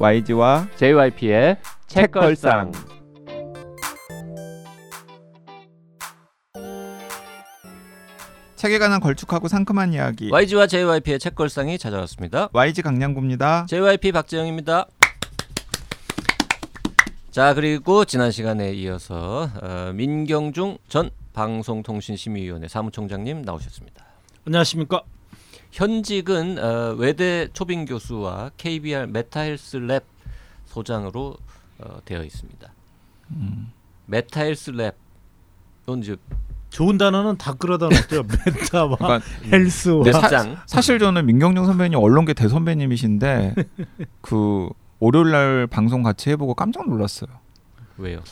YG와 JYP의 책걸상. 책에 관한 걸쭉하고 상큼한 이야기, YG와 JYP의 책걸상이 찾아왔습니다. YG 강량구입니다. JYP 박재영입니다. 자, 그리고 지난 시간에 이어서 민경중 전 방송통신심의위원회 사무총장님 나오셨습니다. 안녕하십니까. 현직은 외대 초빙 교수와 KBR 메타헬스랩 소장으로 되어 있습니다. 메타헬스랩 이건 이제 좋은 단어는 다 끌어다 놨죠. 메타와 그러니까 헬스와 사실 저는 민경중 선배님 언론계 대선배님이신데 그 월요일날 방송 같이 해보고 깜짝 놀랐어요. 왜요?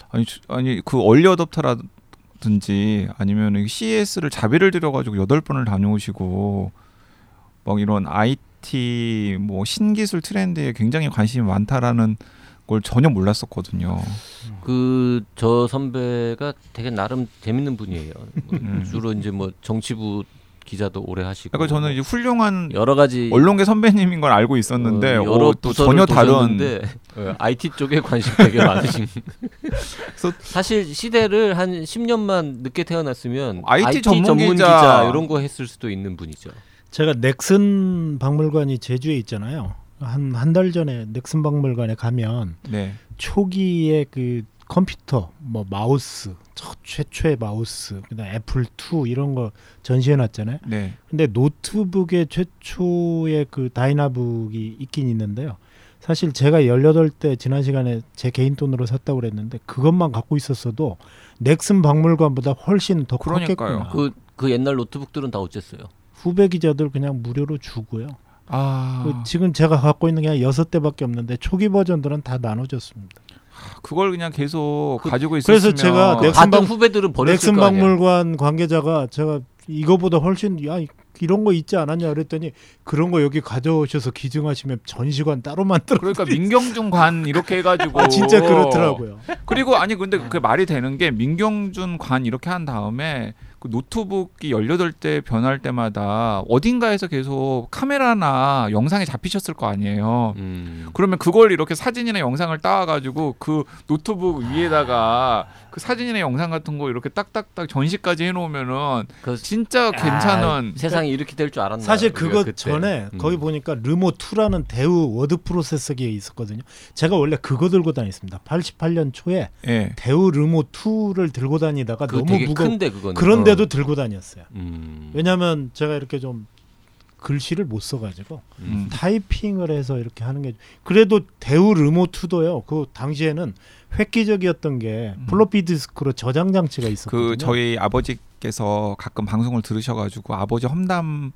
아니 그 얼리어답터라든지 아니면 CES를 자비를 들여가지고 8번을 다녀오시고 막 이런 IT 뭐 신기술 트렌드에 굉장히 관심이 많다라는 걸 전혀 몰랐었거든요. 그 저 선배가 되게 나름 재밌는 분이에요. 주로 이제 뭐 정치부 기자도 오래 하시고. 그러니까 저는 이제 훌륭한 여러 가지 언론계 선배님인 걸 알고 있었는데 또 전혀 다른 IT 쪽에 관심 되게 많으신. 사실 시대를 한 10년만 늦게 태어났으면 IT 전문 기자 이런 거 했을 수도 있는 분이죠. 제가 넥슨 박물관이 제주에 있잖아요. 한 달 전에 넥슨 박물관에 가면 네. 초기에 그 컴퓨터, 뭐 마우스, 최초의 마우스, 그다음 애플 2 이런 거 전시해놨잖아요. 네. 근데 노트북의 최초의 그 다이나북이 있긴 있는데요. 사실 제가 18대 지난 시간에 제 개인 돈으로 샀다고 그랬는데 그것만 갖고 있었어도 넥슨 박물관보다 훨씬 더 컸겠구나. 그 옛날 노트북들은 다 어쨌어요? 후배 기자들 그냥 무료로 주고요. 그 지금 제가 갖고 있는 게 한 6대밖에 없는데 초기 버전들은 다 나눠줬습니다. 그걸 그냥 계속 가지고 있었으면. 그래서 제가 넥슨 박물관 관계자가 제가 이거보다 훨씬 이런 거 있지 않았냐 그랬더니 그런 거 여기 가져오셔서 기증하시면 전시관 따로 만들어. 그러니까 민경준 관 이렇게 해가지고 진짜 그렇더라고요. 그리고 아니 근데 그 말이 되는 게 민경준 관 이렇게 한 다음에 그 노트북이 18대 변할 때마다 어딘가에서 계속 카메라나 영상에 잡히셨을 거 아니에요. 그러면 그걸 이렇게 사진이나 영상을 따와가지고 그 노트북 위에다가 그 사진이나 영상 같은 거 이렇게 딱딱딱 전시까지 해놓으면은 진짜 괜찮은 세상에 이렇게 될 줄 알았나. 사실 그거 전에 거기 보니까 르모2라는 대우 워드 프로세서기에 있었거든요. 제가 원래 그거 들고 다녔습니다. 88년 초에 예. 대우 르모2를 들고 다니다가 너무 무거운데 그런데도 들고 다녔어요. 왜냐하면 제가 이렇게 좀 글씨를 못 써가지고 타이핑을 해서 이렇게 하는 게 그래도 대우 르모2도요. 그 당시에는 획기적이었던 게 플로피 디스크로 저장 장치가 있었거든요. 그 저희 아버지께서 가끔 방송을 들으셔가지고 아버지 험담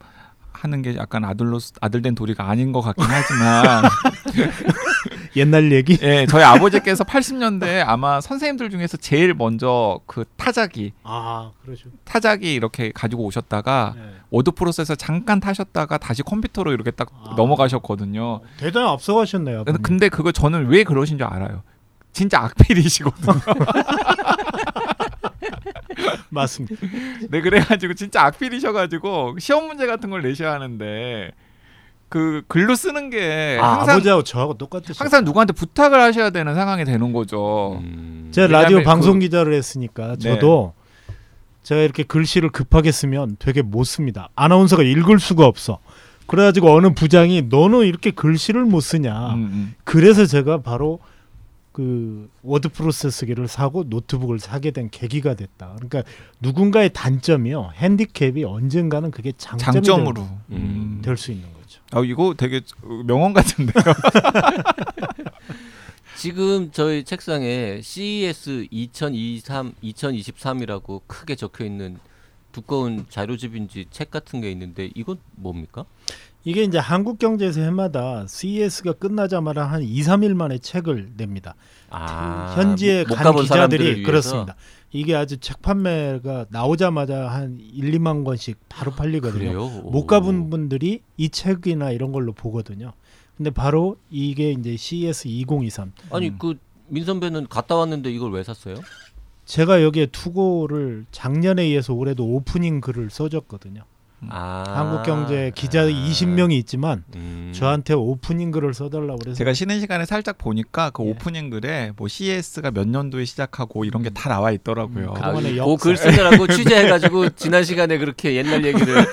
하는 게 약간 아들된 도리가 아닌 것 같긴 하지만 옛날 얘기? 네, 저희 아버지께서 80년대에 아마 선생님들 중에서 제일 먼저 그 타자기 타자기 이렇게 가지고 오셨다가 네. 워드 프로세서 잠깐 타셨다가 다시 컴퓨터로 이렇게 딱 넘어가셨거든요. 대단히 앞서가셨네요. 아버님. 근데 그거 저는 왜 그러신 줄 알아요. 진짜 악필이시거든요. 맞습니다. 네, 그래가지고 진짜 악필이셔가지고 시험 문제 같은 걸 내셔야 하는데 그 글로 쓰는 게 항상 아버지하고 저하고 똑같으시죠. 항상 누구한테 부탁을 하셔야 되는 상황이 되는 거죠. 제가 라디오 방송 기자를 했으니까 저도 네. 제가 이렇게 글씨를 급하게 쓰면 되게 못 씁니다. 아나운서가 읽을 수가 없어. 그래가지고 어느 부장이 너는 이렇게 글씨를 못 쓰냐. 그래서 제가 바로 그 워드 프로세서기를 사고 노트북을 사게 된 계기가 됐다. 그러니까 누군가의 단점이요, 핸디캡이 언젠가는 그게 장점으로 될 수 있는 거죠. 이거 되게 명언 같은데요. 지금 저희 책상에 CES 2023이라고 크게 적혀 있는 두꺼운 자료집인지 책 같은 게 있는데 이건 뭡니까? 이게 이제 한국경제에서 해마다 CES가 끝나자마자 한 2-3일 만에 책을 냅니다. 현지에 간 기자들이 그렇습니다. 이게 아주 책 판매가 나오자마자 한 1-2만 권씩 바로 팔리거든요. 못 가본 분들이 이 책이나 이런 걸로 보거든요. 근데 바로 이게 이제 CES 2023. 아니 그 민 선배는 갔다 왔는데 이걸 왜 샀어요? 제가 여기에 투고를 작년에 의해서 올해도 오프닝 글을 써줬거든요. 한국경제 기자 20명이 있지만 저한테 오프닝 글을 써달라고 그래서 제가 쉬는 시간에 살짝 보니까 그 오프닝 글에 뭐 CES가 몇 년도에 시작하고 이런 게 다 나와 있더라고요. 그 글 쓰느라고 취재해가지고 지난 시간에 그렇게 옛날 얘기를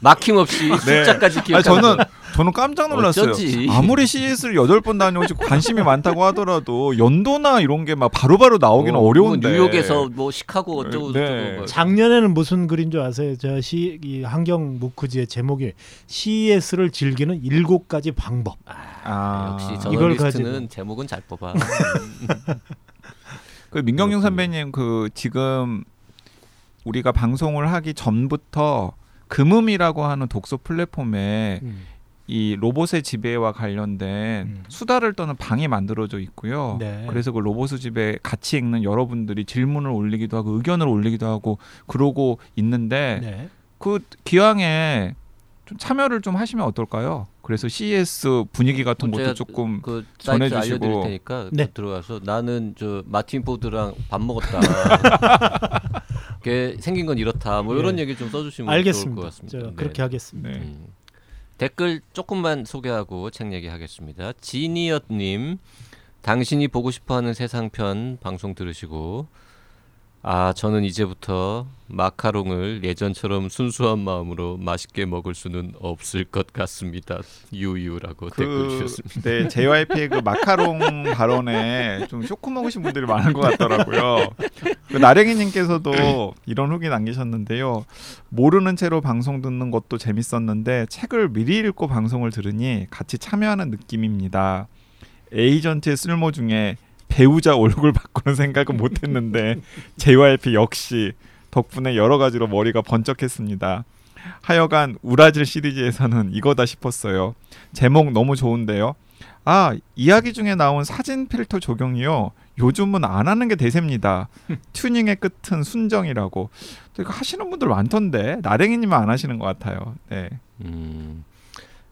막힘없이 숫자까지 기억하고. 저는 깜짝 놀랐어요. 어쩌지? 아무리 CES를 8번 다녀오지 관심이 많다고 하더라도 연도나 이런 게 막 바로바로 나오기는 어려운데. 뉴욕에서 뭐 시카고 어쩌고 저쩌고. 작년에는 무슨 글인 줄 아세요? 제가 이 환경 무크지의 제목이 CES를 즐기는 7가지 방법. 역시 저널리스트는 가지고. 제목은 잘 뽑아. 그 민경중 선배님 그 지금 우리가 방송을 하기 전부터 금음이라고 하는 독서 플랫폼에 이 로봇의 지배와 관련된 수다를 떠는 방이 만들어져 있고요. 네. 그래서 그 로봇의 지배 같이 읽는 여러분들이 질문을 올리기도 하고 의견을 올리기도 하고 그러고 있는데 네. 그 기왕에 좀 참여를 좀 하시면 어떨까요? 그래서 CES 분위기 같은 것도 조금 그 전해주시고 알려드릴 테니까 네. 들어가서 나는 저 마틴 포드랑 밥 먹었다. 걔 생긴 건 이렇다. 뭐 이런 얘기 좀 써주시면 알겠습니다. 좋을 것 같습니다. 그렇게 하겠습니다. 네. 댓글 조금만 소개하고 책 얘기하겠습니다. 지니엇님, 당신이 보고 싶어하는 세상편 방송 들으시고 저는 이제부터 마카롱을 예전처럼 순수한 마음으로 맛있게 먹을 수는 없을 것 같습니다. 유유라고 댓글 주셨습니다. 네, JYP의 그 마카롱 발언에 좀 쇼크 먹으신 분들이 많은 것 같더라고요. 그 나랭이님께서도 이런 후기 남기셨는데요. 모르는 채로 방송 듣는 것도 재밌었는데 책을 미리 읽고 방송을 들으니 같이 참여하는 느낌입니다. 에이전트의 쓸모 중에 배우자 얼굴 바꾸는 생각은 못했는데 JYP 역시 덕분에 여러 가지로 머리가 번쩍했습니다. 하여간 우라질 시리즈에서는 이거다 싶었어요. 제목 너무 좋은데요. 이야기 중에 나온 사진 필터 조경이요. 요즘은 안 하는 게 대세입니다. 튜닝의 끝은 순정이라고. 하시는 분들 많던데 나랭이님은 안 하시는 것 같아요. 네.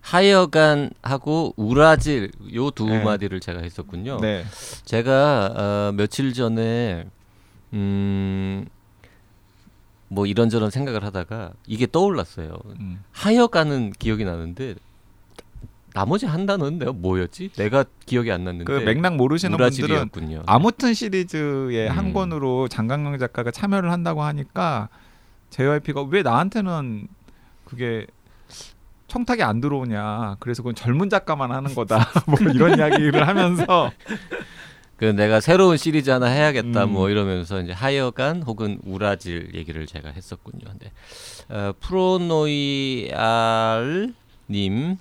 하여간하고 우라질 요 두 마디를 제가 했었군요. 네. 제가 며칠 전에 뭐 이런저런 생각을 하다가 이게 떠올랐어요. 하여간은 기억이 나는데 나머지 한 단어는 내가 뭐였지? 내가 기억이 안 났는데. 그 맥락 모르시는 분들은 아무튼 시리즈의 한 권으로 장강명 작가가 참여를 한다고 하니까 JYP가 왜 나한테는 그게 청탁이 안 들어오냐. 그래서 그건 젊은 작가만 하는 거다. 뭐 이런 이야기를 하면서 그 내가 새로운 시리즈 하나 해야겠다. 뭐 이러면서 이제 하여간 혹은 우라질 얘기를 제가 했었군요. 근데 프로노이알 님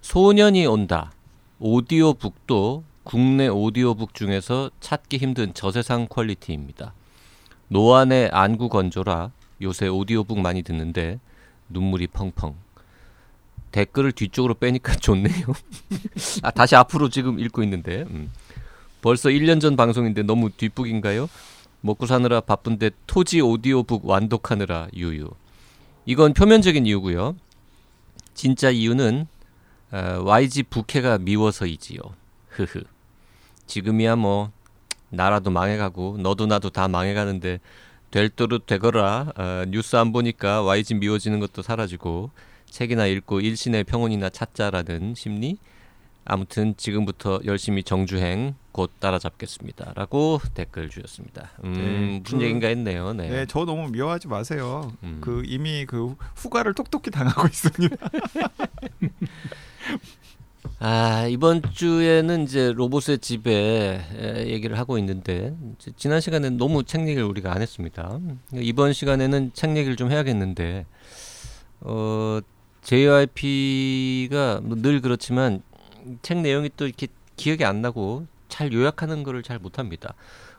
소년이 온다. 오디오북도 국내 오디오북 중에서 찾기 힘든 저세상 퀄리티입니다. 노안의 안구 건조라 요새 오디오북 많이 듣는데 눈물이 펑펑. 댓글을 뒤쪽으로 빼니까 좋네요. 다시 앞으로 지금 읽고 있는데 벌써 1년 전 방송인데 너무 뒷북인가요? 먹고 사느라 바쁜데 토지 오디오북 완독하느라 유유. 이건 표면적인 이유고요. 진짜 이유는 YG 부캐가 미워서이지요. 흐흐. 지금이야 뭐 나라도 망해가고 너도 나도 다 망해가는데 될 도로 되거라. 뉴스 안 보니까 YG 미워지는 것도 사라지고 책이나 읽고 일신의 평온이나 찾자라는 심리. 아무튼 지금부터 열심히 정주행 곧 따라잡겠습니다. 라고 댓글 주셨습니다. 네, 무슨 얘기인가 했네요. 네, 저 너무 미워하지 마세요. 그 이미 그 후가를 톡톡히 당하고 있습니다. 이번 주에는 이제 로봇의 집에 얘기를 하고 있는데 지난 시간에 너무 책 얘기를 우리가 안 했습니다. 이번 시간에는 책 얘기를 좀 해야겠는데 JYP가 늘 그렇지만 책 내용이 또 이렇게 기억이 안 나고 잘 요약하는 거를 잘 못합니다.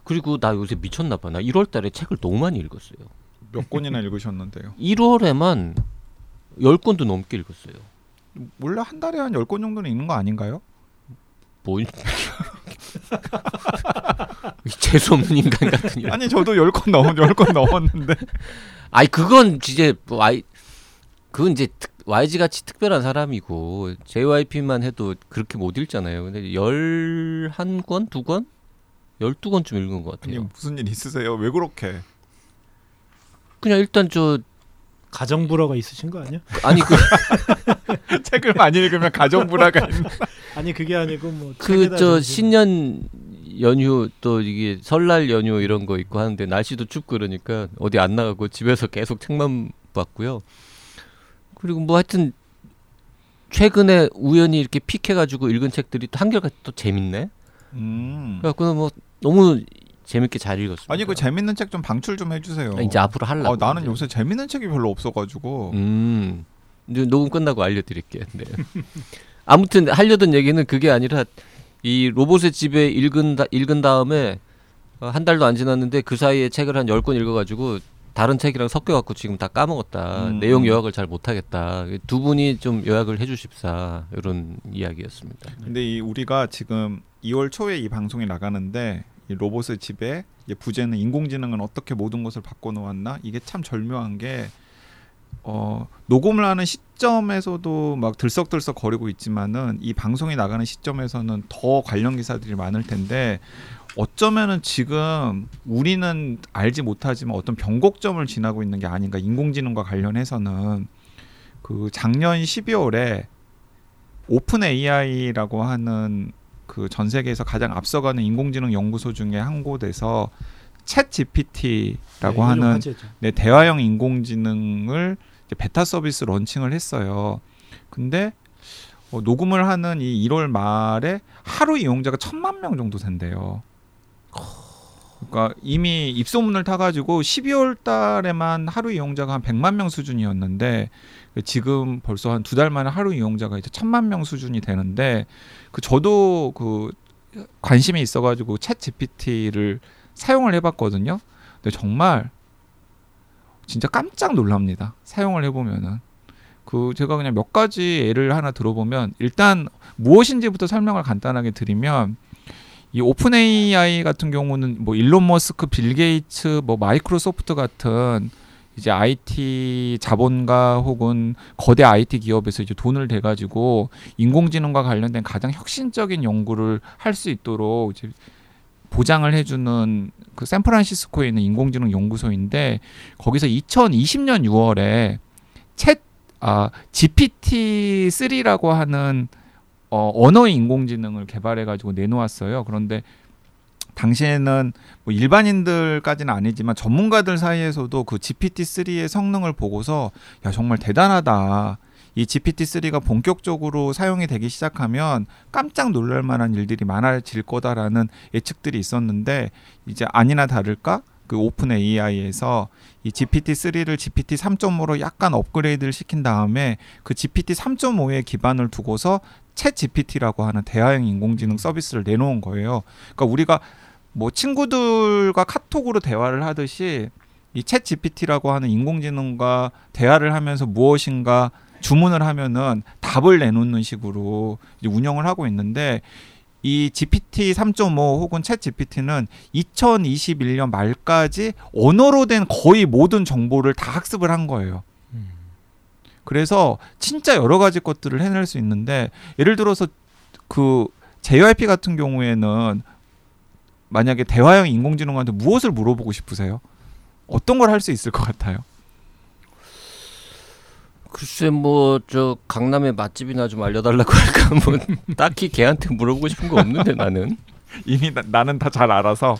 그리고 나 요새 미쳤나 봐. 나 1월 달에 책을 너무 많이 읽었어요. 몇 권이나 읽으셨는데요? 1월에만 10권도 넘게 읽었어요. 원래 한 달에 한 10권 정도는 읽는 거 아닌가요? 재수없는 인간 같은 일. 아니 저도 10권 넘었는데 그건 이제 뭐 그건 이제 YG같이 특별한 사람이고 JYP만 해도 그렇게 못 읽잖아요. 근데 11권? 2권? 12권쯤 읽은 것 같아요. 아니 무슨 일 있으세요? 왜 그렇게? 그냥 일단 저 가정불화가 있으신 거 아니야? 아니 그 책을 많이 읽으면 가정불화가 있나? 아니 그게 아니고 뭐 그 저 신년 연휴 또 이게 설날 연휴 이런 거 있고 하는데 날씨도 춥고 그러니까 어디 안 나가고 집에서 계속 책만 봤고요. 그리고 뭐 하여튼 최근에 우연히 이렇게 픽해가지고 읽은 책들이 또 한결같이 또 재밌네. 그래갖고는 뭐 너무 재밌게 잘 읽었습니다. 아니 그 재밌는 책 좀 방출 좀 해주세요. 이제 앞으로 하려고. 나는 이제. 요새 재밌는 책이 별로 없어가지고. 이제 녹음 끝나고 알려드릴게요. 네. 아무튼 하려던 얘기는 그게 아니라 이 로봇의 집에 읽은 다음에 한 달도 안 지났는데 그 사이에 책을 한 10권 읽어가지고 다른 책이랑 섞여갖고 지금 다 까먹었다. 내용 요약을 잘 못하겠다. 두 분이 좀 요약을 해주십사. 이런 이야기였습니다. 근데 이 우리가 지금 2월 초에 이 방송이 나가는데 이 로봇의 집에 부제는 인공지능은 어떻게 모든 것을 바꿔놓았나? 이게 참 절묘한 게 녹음을 하는 시점에서도 막 들썩들썩 거리고 있지만은 이 방송이 나가는 시점에서는 더 관련 기사들이 많을 텐데 어쩌면은 지금 우리는 알지 못하지만 어떤 변곡점을 지나고 있는 게 아닌가. 인공지능과 관련해서는 그 작년 12월에 오픈AI라고 하는 그 전 세계에서 가장 앞서가는 인공지능 연구소 중에 한 곳에서 챗GPT라고 하는 대화형 인공지능을 이제 베타 서비스 런칭을 했어요. 근데 녹음을 하는 이 1월 말에 하루 이용자가 1,000만 명 정도 된대요. 그러니까 이미 입소문을 타가지고 12월 달에만 하루 이용자가 한 100만 명 수준이었는데 지금 벌써 한 2달 만에 하루 이용자가 이제 1,000만 명 수준이 되는데 저도 그 관심이 있어가지고 챗 GPT를 사용을 해봤거든요. 근데 정말 진짜 깜짝 놀랍니다. 사용을 해보면은 그 제가 그냥 몇 가지 예를 하나 들어보면 일단 무엇인지부터 설명을 간단하게 드리면 이 오픈 AI 같은 경우는 뭐 일론 머스크, 빌 게이츠, 뭐 마이크로소프트 같은 이제 IT 자본가 혹은 거대 IT 기업에서 이제 돈을 대 가지고 인공지능과 관련된 가장 혁신적인 연구를 할 수 있도록 이제 보장을 해주는 그 샌프란시스코에 있는 인공지능 연구소인데 거기서 2020년 6월에 GPT-3라고 하는 언어의 인공지능을 개발해가지고 내놓았어요. 그런데 당시에는 뭐 일반인들까지는 아니지만 전문가들 사이에서도 그 GPT-3의 성능을 보고서 야 정말 대단하다. 이 GPT-3가 본격적으로 사용이 되기 시작하면 깜짝 놀랄 만한 일들이 많아질 거다라는 예측들이 있었는데 이제 아니나 다를까 그 오픈 AI에서 이 GPT-3를 GPT 3.5로 약간 업그레이드를 시킨 다음에 그 GPT 3.5에 기반을 두고서 챗 GPT라고 하는 대화형 인공지능 서비스를 내놓은 거예요. 그러니까 우리가 뭐 친구들과 카톡으로 대화를 하듯이 이 챗 GPT라고 하는 인공지능과 대화를 하면서 무엇인가 주문을 하면은 답을 내놓는 식으로 이제 운영을 하고 있는데 이 GPT 3.5 혹은 챗 GPT는 2021년 말까지 언어로 된 거의 모든 정보를 다 학습을 한 거예요. 그래서 진짜 여러 가지 것들을 해낼 수 있는데 예를 들어서 그 JYP 같은 경우에는 만약에 대화형 인공지능한테 무엇을 물어보고 싶으세요? 어떤 걸 할 수 있을 것 같아요? 글쎄 뭐 저 강남의 맛집이나 좀 알려달라고 할까 뭐 딱히 걔한테 물어보고 싶은 거 없는데 나는 이미 나는 다 잘 알아서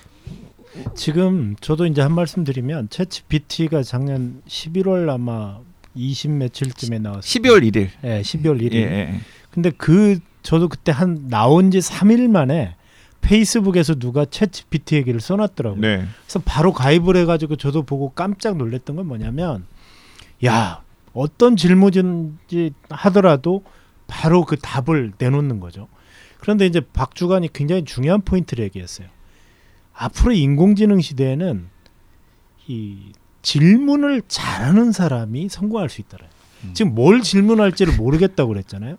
지금 저도 이제 한 말씀 드리면 챗GPT가 작년 11월 아마 20 며칠쯤에 나왔어요. 12월 1일. 네, 12월 1일. 예. 근데 저도 그때 한 나온 지 3일 만에 페이스북에서 누가 챗GPT 얘기를 써놨더라고요. 네. 그래서 바로 가입을 해가지고 저도 보고 깜짝 놀랐던 건 뭐냐면 어떤 질문인지 하더라도 바로 그 답을 내놓는 거죠. 그런데 이제 박 주간이 굉장히 중요한 포인트를 얘기했어요. 앞으로 인공지능 시대에는 이 질문을 잘하는 사람이 성공할 수 있다래요. 지금 뭘 질문할지를 모르겠다고 그랬잖아요.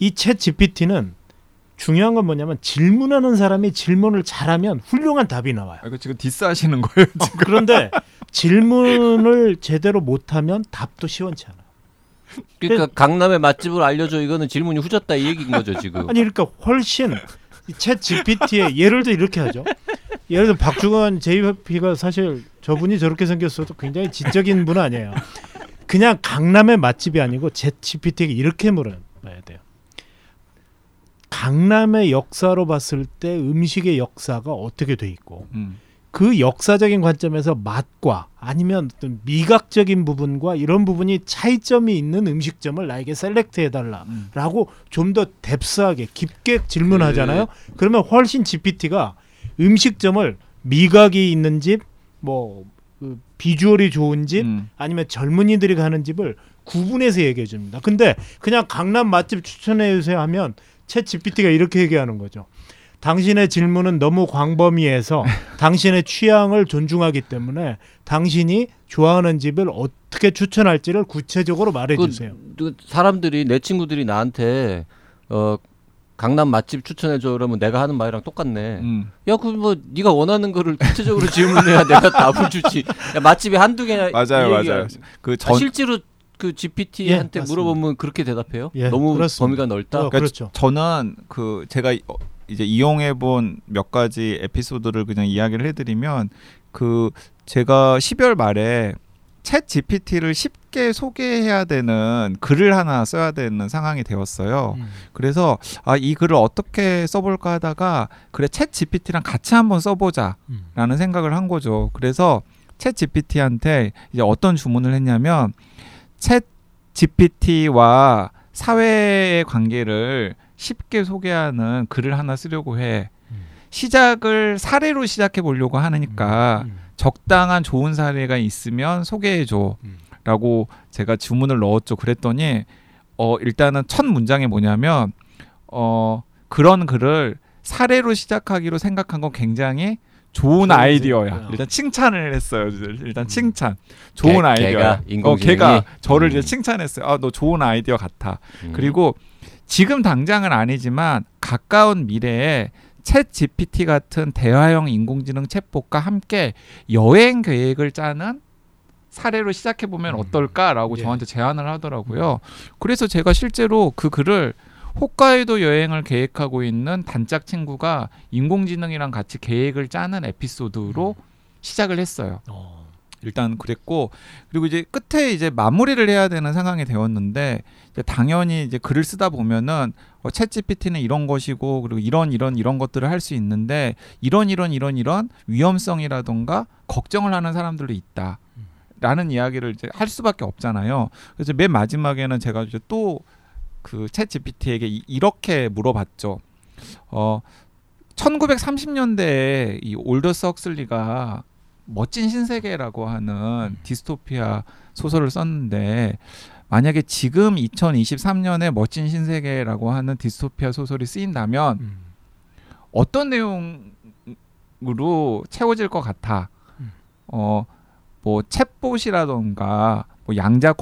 이 챗 GPT는 중요한 건 뭐냐면 질문하는 사람이 질문을 잘하면 훌륭한 답이 나와요. 이거 지금 디스하시는 거예요? 지금. 그런데 질문을 제대로 못하면 답도 시원치 않아. 그러니까 강남의 맛집을 알려줘 이거는 질문이 후졌다 이 얘기인 거죠 지금. 아니 그러니까 훨씬 챗 GPT의 예를 들어 이렇게 하죠. 예를 들어 박주관 JYP가 사실 저분이 저렇게 생겼어도 굉장히 지적인 분 아니에요. 그냥 강남의 맛집이 아니고 챗GPT에게 이렇게 물어봐야 돼요. 강남의 역사로 봤을 때 음식의 역사가 어떻게 돼 있고 그 역사적인 관점에서 맛과 아니면 어떤 미각적인 부분과 이런 부분이 차이점이 있는 음식점을 나에게 셀렉트해달라라고 좀 더 뎁스하게 깊게 질문하잖아요. 그러면 훨씬 GPT가 음식점을 미각이 있는 집, 뭐 그 비주얼이 좋은 집 아니면 젊은이들이 가는 집을 구분해서 얘기해 줍니다. 근데 그냥 강남 맛집 추천해 주세요 하면 챗GPT가 이렇게 얘기하는 거죠. 당신의 질문은 너무 광범위해서 당신의 취향을 존중하기 때문에 당신이 좋아하는 집을 어떻게 추천할지를 구체적으로 말해주세요. 사람들이 내 친구들이 나한테 강남 맛집 추천해줘 그러면 내가 하는 말이랑 똑같네. 야, 그 뭐 네가 원하는 거를 구체적으로 질문해야 내가 답을 주지. 야, 맛집이 한두 개냐. 맞아요. 실제로 그 GPT한테 물어보면 그렇게 대답해요? 예, 너무 그렇습니다. 범위가 넓다. 그렇죠. 저는 그 제가 이제 이용해본 몇 가지 에피소드를 그냥 이야기를 해드리면, 그 제가 12월 말에 챗 GPT를 쉽게 소개해야 되는 글을 하나 써야 되는 상황이 되었어요. 그래서 이 글을 어떻게 써볼까 하다가 그래 챗 GPT랑 같이 한번 써보자라는 생각을 한 거죠. 그래서 챗 GPT한테 이제 어떤 주문을 했냐면 챗 GPT와 사회의 관계를 쉽게 소개하는 글을 하나 쓰려고 해. 시작을 사례로 시작해 보려고 하니까 적당한 좋은 사례가 있으면 소개해 줘 라고 제가 주문을 넣었죠. 그랬더니 일단은 첫 문장이 뭐냐면 그런 글을 사례로 시작하기로 생각한 건 굉장히 좋은 아이디어야. 일단 칭찬을 했어요. 좋은 아이디어야. 걔가 저를 이제 칭찬했어요. 아, 너 좋은 아이디어 같아. 그리고 지금 당장은 아니지만 가까운 미래에 챗 GPT 같은 대화형 인공지능 챗봇과 함께 여행 계획을 짜는 사례로 시작해보면 어떨까라고 저한테 제안을 하더라고요. 그래서 제가 실제로 그 글을 홋카이도 여행을 계획하고 있는 단짝 친구가 인공지능이랑 같이 계획을 짜는 에피소드로 시작을 했어요. 일단 그랬고, 그리고 이제 끝에 이제 마무리를 해야 되는 상황이 되었는데, 이제 당연히 이제 글을 쓰다 보면은 챗GPT는 이런 것이고, 그리고 이런 것들을 할 수 있는데 이런 위험성이라던가 걱정을 하는 사람들도 있다라는 이야기를 이제 할 수밖에 없잖아요. 그래서 맨 마지막에는 제가 이제 또 그 챗GPT에게 이렇게 물어봤죠. 1930년대에 이 올더스 헉슬리가 멋진 신세계라고 하는 디스토피아 소설을 썼는데, 만약에 지금 2023년에 멋진 신세계라고 하는 디스토피아 소설이 쓰인다면 어떤 내용으로 채워질 것 같아? 뭐 챗봇이라던가 뭐 양자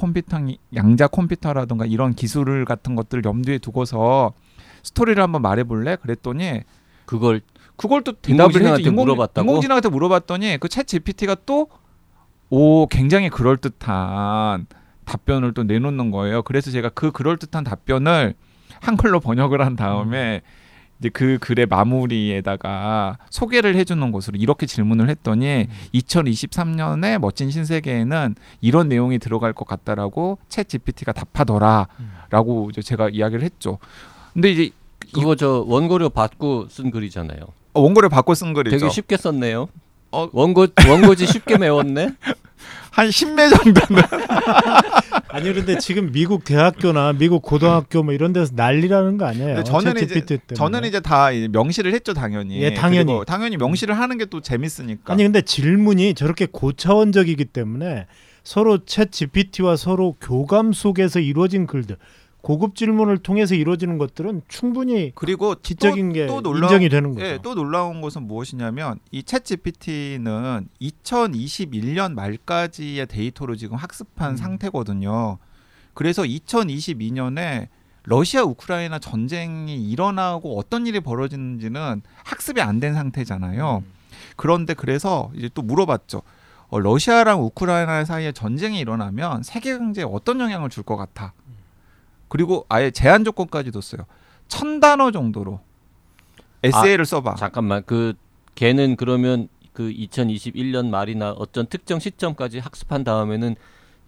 컴퓨터라던가 이런 기술 같은 것들 염두에 두고서 스토리를 한번 말해볼래? 그랬더니 그걸 또 대답을 해야지. 인공지능한테 물어봤더니 그 챗 GPT가 또 굉장히 그럴듯한 답변을 또 내놓는 거예요. 그래서 제가 그 그럴듯한 답변을 한글로 번역을 한 다음에 이제 그 글의 마무리에다가 소개를 해주는 것으로 이렇게 질문을 했더니 2023년에 멋진 신세계에는 이런 내용이 들어갈 것 같다라고 챗 GPT가 답하더라 라고 제가 이야기를 했죠. 근데 이제 이거 저 원고료 받고 쓴 글이잖아요. 원고료 받고 쓴 글이죠. 되게 쉽게 썼네요. 원고지 쉽게 메웠네. 한 10매 정도는. 아니, 그런데 지금 미국 대학교나 미국 고등학교 뭐 이런 데서 난리라는 거 아니에요? 저는 이제 다 명시를 했죠, 당연히. 예, 당연히 명시를 하는 게 또 재밌으니까. 아니, 근데 질문이 저렇게 고차원적이기 때문에 서로 챗 GPT와 서로 교감 속에서 이루어진 글들, 고급 질문을 통해서 이루어지는 것들은 충분히, 그리고 지적인 게 인정이 되는 거죠. 예, 또 놀라운 것은 무엇이냐면 이 챗GPT는 2021년 말까지의 데이터로 지금 학습한 상태거든요. 그래서 2022년에 러시아 우크라이나 전쟁이 일어나고 어떤 일이 벌어지는지는 학습이 안 된 상태잖아요. 그런데 그래서 이제 또 물어봤죠. 러시아랑 우크라이나 사이에 전쟁이 일어나면 세계 경제에 어떤 영향을 줄 것 같아? 그리고 아예 제한 조건까지 뒀어요. 1000단어 정도로 에세이를 써봐. 잠깐만, 그 걔는 그러면 그 2021년 말이나 어떤 특정 시점까지 학습한 다음에는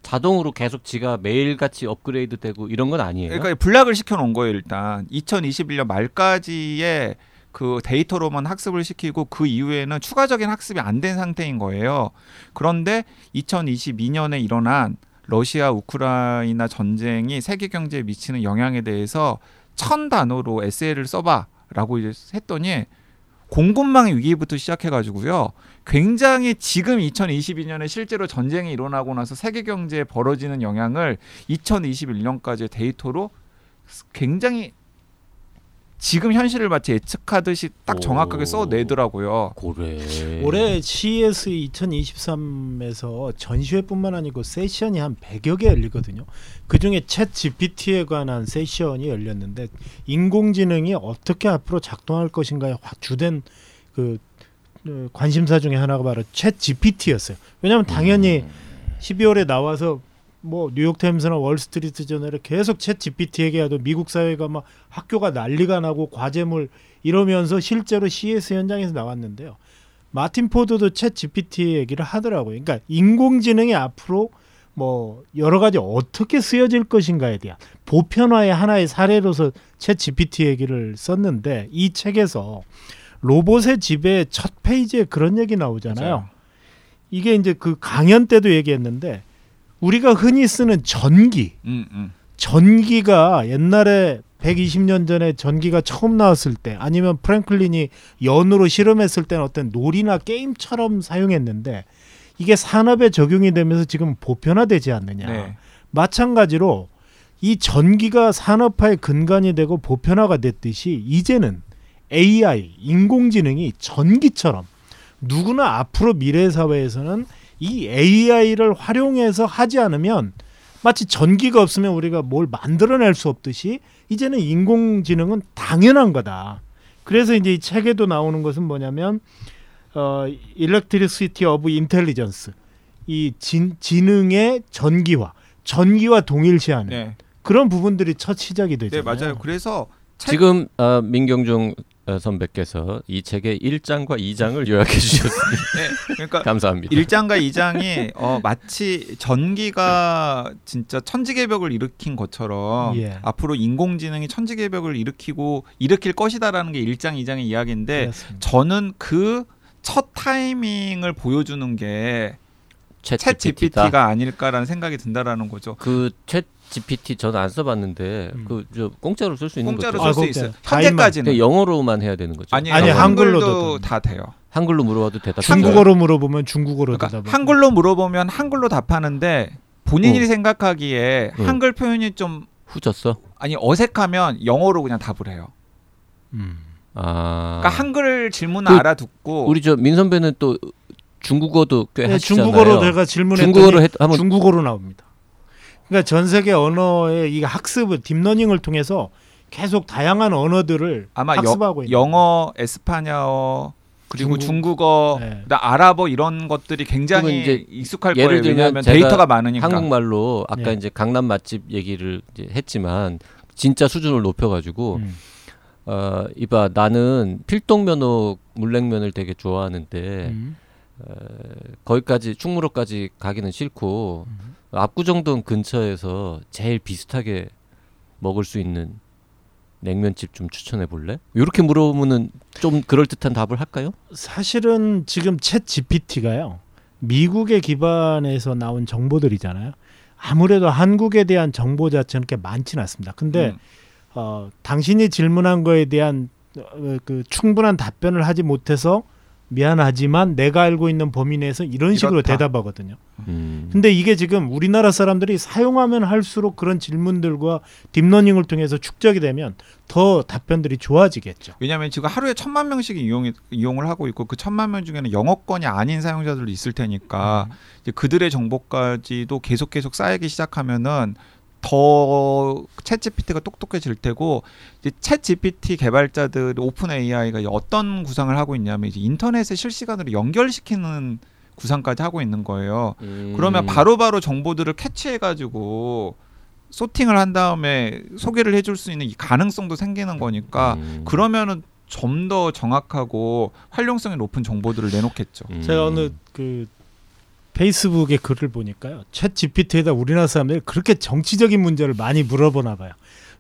자동으로 계속 지가 매일같이 업그레이드되고 이런 건 아니에요? 그러니까 블락을 시켜놓은 거예요. 일단 2021년 말까지의 그 데이터로만 학습을 시키고 그 이후에는 추가적인 학습이 안 된 상태인 거예요. 그런데 2022년에 일어난 러시아 우크라이나 전쟁이 세계 경제에 미치는 영향에 대해서 1000단어로 에세이를 써봐라고 이제 했더니 공급망 위기부터 시작해가지고요. 굉장히 지금 2022년에 실제로 전쟁이 일어나고 나서 세계 경제에 벌어지는 영향을 2021년까지의 데이터로 굉장히 지금 현실을 마치 예측하듯이 딱 정확하게 써내더라고요. 그래. 올해 CES 2023에서 전시회뿐만 아니고 세션이 한 100여 개 열리거든요. 그중에 챗GPT에 관한 세션이 열렸는데 인공지능이 어떻게 앞으로 작동할 것인가에 주된 그 관심사 중에 하나가 바로 챗GPT였어요. 왜냐하면 당연히 12월에 나와서 뭐 뉴욕타임스나 월스트리트 저널에 계속 챗GPT 얘기하던 미국 사회가 막 학교가 난리가 나고 과제물 이러면서 실제로 CES 현장에서 나왔는데요. 마틴 포드도 챗GPT 얘기를 하더라고요. 그러니까 인공지능이 앞으로 뭐 여러 가지 어떻게 쓰여질 것인가에 대한 보편화의 하나의 사례로서 챗GPT 얘기를 썼는데 이 책에서 로봇의 집에 첫 페이지에 그런 얘기 나오잖아요. 맞아요. 이게 이제 그 강연 때도 얘기했는데 우리가 흔히 쓰는 전기, 전기가 옛날에 120년 전에 전기가 처음 나왔을 때 아니면 프랭클린이 연으로 실험했을 때는 어떤 놀이나 게임처럼 사용했는데 이게 산업에 적용이 되면서 지금 보편화되지 않느냐. 네. 마찬가지로 이 전기가 산업화의 근간이 되고 보편화가 됐듯이 이제는 AI, 인공지능이 전기처럼 누구나 앞으로 미래 사회에서는 이 AI를 활용해서 하지 않으면 마치 전기가 없으면 우리가 뭘 만들어낼 수 없듯이 이제는 인공지능은 당연한 거다. 그래서 이제 이 책에도 나오는 것은 뭐냐면 Electricity of Intelligence, 이 지능의 전기와 동일시하는 네. 그런 부분들이 첫 시작이 되잖아요. 네, 맞아요. 그래서 지금 민경중 선배께서 이 책의 1장과 2장을 요약해 주셨습니다. 네, 그러니까 감사합니다. 1장과 2장이 마치 전기가 진짜 천지개벽을 일으킨 것처럼 예. 앞으로 인공지능이 천지개벽을 일으킬 것이다라는 게 1장, 2장의 이야기인데 그렇습니다. 저는 그 첫 타이밍을 보여주는 게 챗 GPT가 아닐까라는 생각이 든다라는 거죠. 그 챗 GPT 저는 안 써봤는데 그저 공짜로 쓸 수 있는 거죠? 공짜로 쓸 수 있어요. 현재까지는 영어로만 해야 되는 거죠? 아니 한글로도 다 돼요. 한글로 물어봐도 대답. 중국어로 물어보면 중국어로 대답. 그러니까 한글로 물어보면 한글로 답하는데 본인이 생각하기에 한글 표현이 좀 후졌어? 아니 어색하면 영어로 그냥 답을 해요. 아. 그러니까 한글 질문을 알아듣고 우리 저 민 선배는 또 중국어도 꽤 하시잖아요. 중국어로 내가 질문했더니 중국어로 나옵니다. 그러니까 전 세계 언어의 이 학습을 딥러닝을 통해서 계속 다양한 언어들을 아마 학습하고 있는 영어, 에스파냐어 그리고 중국어, 네. 아랍어 이런 것들이 굉장히 이제 익숙할 거예요. 예를 들면 데이터가 많으니까 한국말로 아까 이제 강남 맛집 얘기를 이제 했지만 진짜 수준을 높여가지고 이봐 나는 필동면옥 물냉면을 되게 좋아하는데. 거기까지 충무로까지 가기는 싫고 압구정동 근처에서 제일 비슷하게 먹을 수 있는 냉면집 좀 추천해 볼래? 이렇게 물어보면은 좀 그럴듯한 답을 할까요? 사실은 지금 챗 GPT가요 미국에 기반해서 나온 정보들이잖아요. 아무래도 한국에 대한 정보 자체는 그렇게 많지는 않습니다. 근데 당신이 질문한 거에 대한 그 충분한 답변을 하지 못해서 미안하지만 내가 알고 있는 범위 내에서 이런 식으로 대답하거든요. 근데 이게 지금 우리나라 사람들이 사용하면 할수록 그런 질문들과 딥러닝을 통해서 축적이 되면 더 답변들이 좋아지겠죠. 왜냐하면 지금 하루에 1,000만 명씩 이용을 하고 있고 그 1,000만 명 중에는 영어권이 아닌 사용자들도 있을 테니까 이제 그들의 정보까지도 계속 쌓이기 시작하면은 더 챗GPT가 똑똑해질 테고 이제 챗GPT 개발자들 오픈 AI가 어떤 구상을 하고 있냐면 이제 인터넷에 실시간으로 연결시키는 구상까지 하고 있는 거예요. 그러면 바로바로 정보들을 캐치해가지고 소팅을 한 다음에 소개를 해줄 수 있는 이 가능성도 생기는 거니까 그러면은 좀 더 정확하고 활용성이 높은 정보들을 내놓겠죠. 제가 어느 그 페이스북의 글을 보니까요. 챗GPT에다 우리나라 사람들이 그렇게 정치적인 문제를 많이 물어보나 봐요.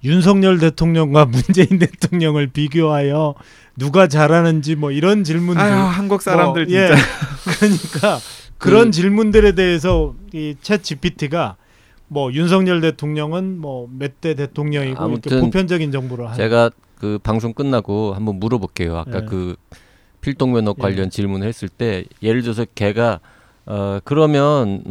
윤석열 대통령과 문재인 대통령을 비교하여 누가 잘하는지 뭐 이런 질문들. 아유, 한국 사람들 뭐, 진짜. 예, 그러니까 그런 질문들에 대해서 이 챗GPT가 뭐 윤석열 대통령은 뭐 몇 대 대통령이고 이렇게 보편적인 정보를 하는. 제가 그 방송 끝나고 한번 물어볼게요. 아까 예. 그 필동면옥 관련 예. 질문을 했을 때 예를 들어서 걔가 그러면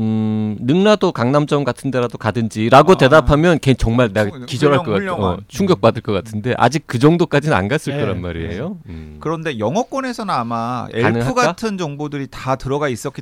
능라도 강남점 같은 데라도 가든지라고 대답하면 걔 정말 나 기절할 것 같아. 충격받을 것 같은데 아직 그 정도까지는 안 갔을 거란 말이에요. 그런데 영어권에서는 아마 엘프 같은 정보들이 다 들어가 있을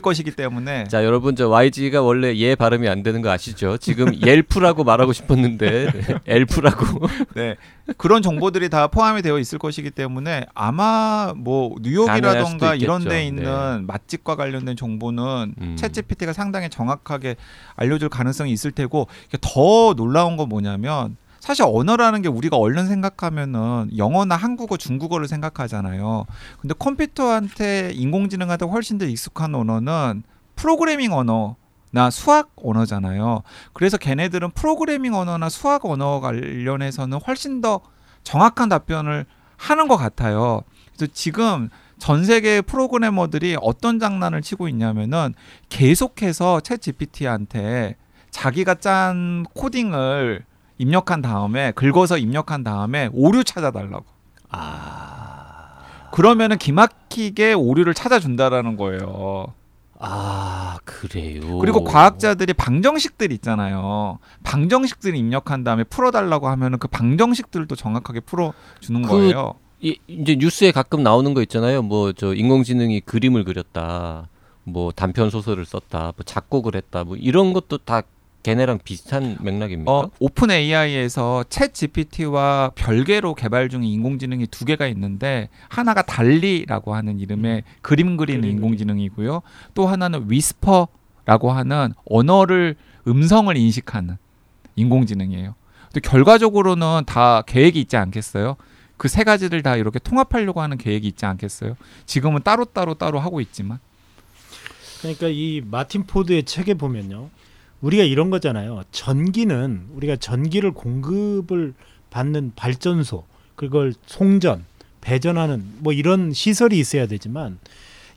것이기 때문에. 자, 여러분 저 YG가 원래 예 발음이 안 되는 거 아시죠? 지금 옐프라고 말하고 싶었는데 엘프라고. 네. 그런 정보들이 다 포함이 되어 있을 것이기 때문에 아마 뭐 뉴욕이라던가 이런 데 있는 네. 맛집과 관련된 정보는 챗GPT가 상당히 정확하게 알려줄 가능성이 있을 테고 더 놀라운 건 뭐냐면 사실 언어라는 게 우리가 얼른 생각하면은 영어나 한국어, 중국어를 생각하잖아요. 근데 컴퓨터한테 인공지능한테 훨씬 더 익숙한 언어는 프로그래밍 언어. 나 수학 언어잖아요. 그래서 걔네들은 프로그래밍 언어나 수학 언어 관련해서는 훨씬 더 정확한 답변을 하는 것 같아요. 그래서 지금 전 세계의 프로그래머들이 어떤 장난을 치고 있냐면은 계속해서 챗GPT한테 자기가 짠 코딩을 입력한 다음에 긁어서 입력한 다음에 오류 찾아달라고. 그러면은 기막히게 오류를 찾아준다라는 거예요. 아, 그래요. 그리고 과학자들이 방정식들 있잖아요. 방정식들 입력한 다음에 풀어달라고 하면은 그 방정식들도 정확하게 풀어주는 거예요. 이제 뉴스에 가끔 나오는 거 있잖아요. 뭐 저 인공지능이 그림을 그렸다, 뭐 단편 소설을 썼다, 뭐 작곡을 했다, 뭐 이런 것도 다 걔네랑 비슷한 맥락입니까? 오픈 AI에서 챗 GPT와 별개로 개발 중인 인공지능이 두 개가 있는데 하나가 달리라고 하는 이름의 그림 그리는 인공지능이고요. 또 하나는 위스퍼라고 하는 언어를 음성을 인식하는 인공지능이에요. 근데 결과적으로는 다 계획이 있지 않겠어요? 그 세 가지를 다 이렇게 통합하려고 하는 계획이 있지 않겠어요? 지금은 따로 하고 있지만. 그러니까 이 마틴 포드의 책에 보면요. 우리가 이런 거잖아요. 전기는 우리가 전기를 공급을 받는 발전소, 그걸 송전, 배전하는 뭐 이런 시설이 있어야 되지만